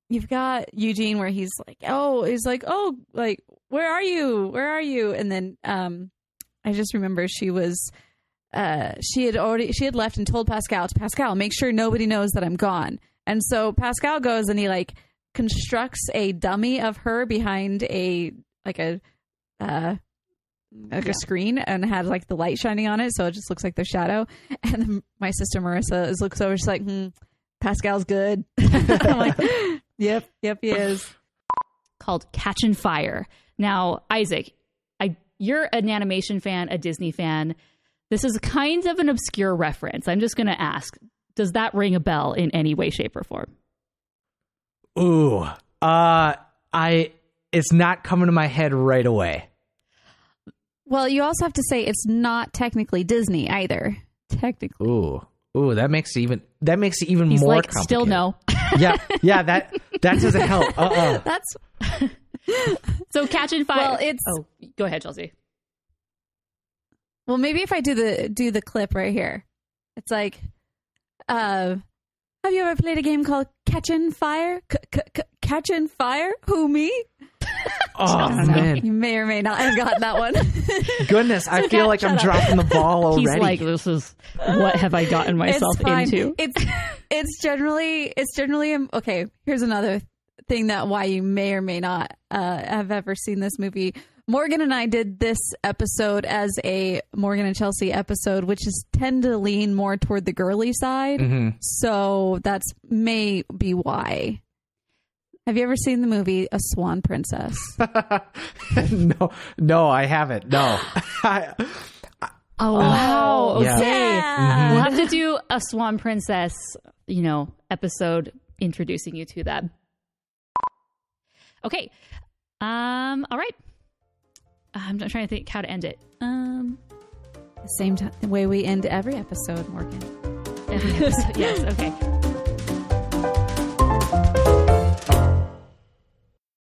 you've got Eugene where he's like, oh, he's like, oh, like, where are you? Where are you? And then um, I just remember she was... Uh, she had already, she had left and told Pascal to Pascal, make sure nobody knows that I'm gone. And so Pascal goes and he like constructs a dummy of her behind a, like a, uh, like yeah. a screen, and had like the light shining on it. So it just looks like their shadow. And then my sister Marissa is looks over. She's like, hmm, Pascal's good. I'm like, yep, yep, he is. Called Catch and Fire. Now, Isaac, I, you're an animation fan, a Disney fan. This is kind of an obscure reference. I'm just going to ask, Does that ring a bell in any way, shape, or form? Ooh, uh, I it's not coming to my head right away. Well, you also have to say it's not technically Disney either. Technically. Ooh, ooh, that makes it even that makes it even He's more like, complicated. Still no. yeah, yeah, that that doesn't help. Uh uh-uh. uh. That's. So Catching Fire. Well, it's. Oh, go ahead, Chelsea. Well, maybe if I do the do the clip right here, it's like, uh, have you ever played a game called Catching Fire? Catching Fire? Who, me? Oh man, you may or may not have gotten that one. Goodness, I feel like I'm dropping the ball already. He's like, this is what have I gotten myself into? It's it's generally it's generally okay. Here's another thing that why you may or may not uh, have ever seen this movie. Morgan and I did this episode as a Morgan and Chelsea episode, which is tend to lean more toward the girly side. Mm-hmm. So that's may be why. Have you ever seen the movie A Swan Princess? no, no, I haven't. No. I, I, oh, wow. Okay. Yeah. Yeah. Mm-hmm. We'll have to do a Swan Princess, you know, episode introducing you to that. Okay. Um, all right. I'm trying to think how to end it. Um, the same t- the way we end every episode, Morgan. Every episode. Yes. Okay.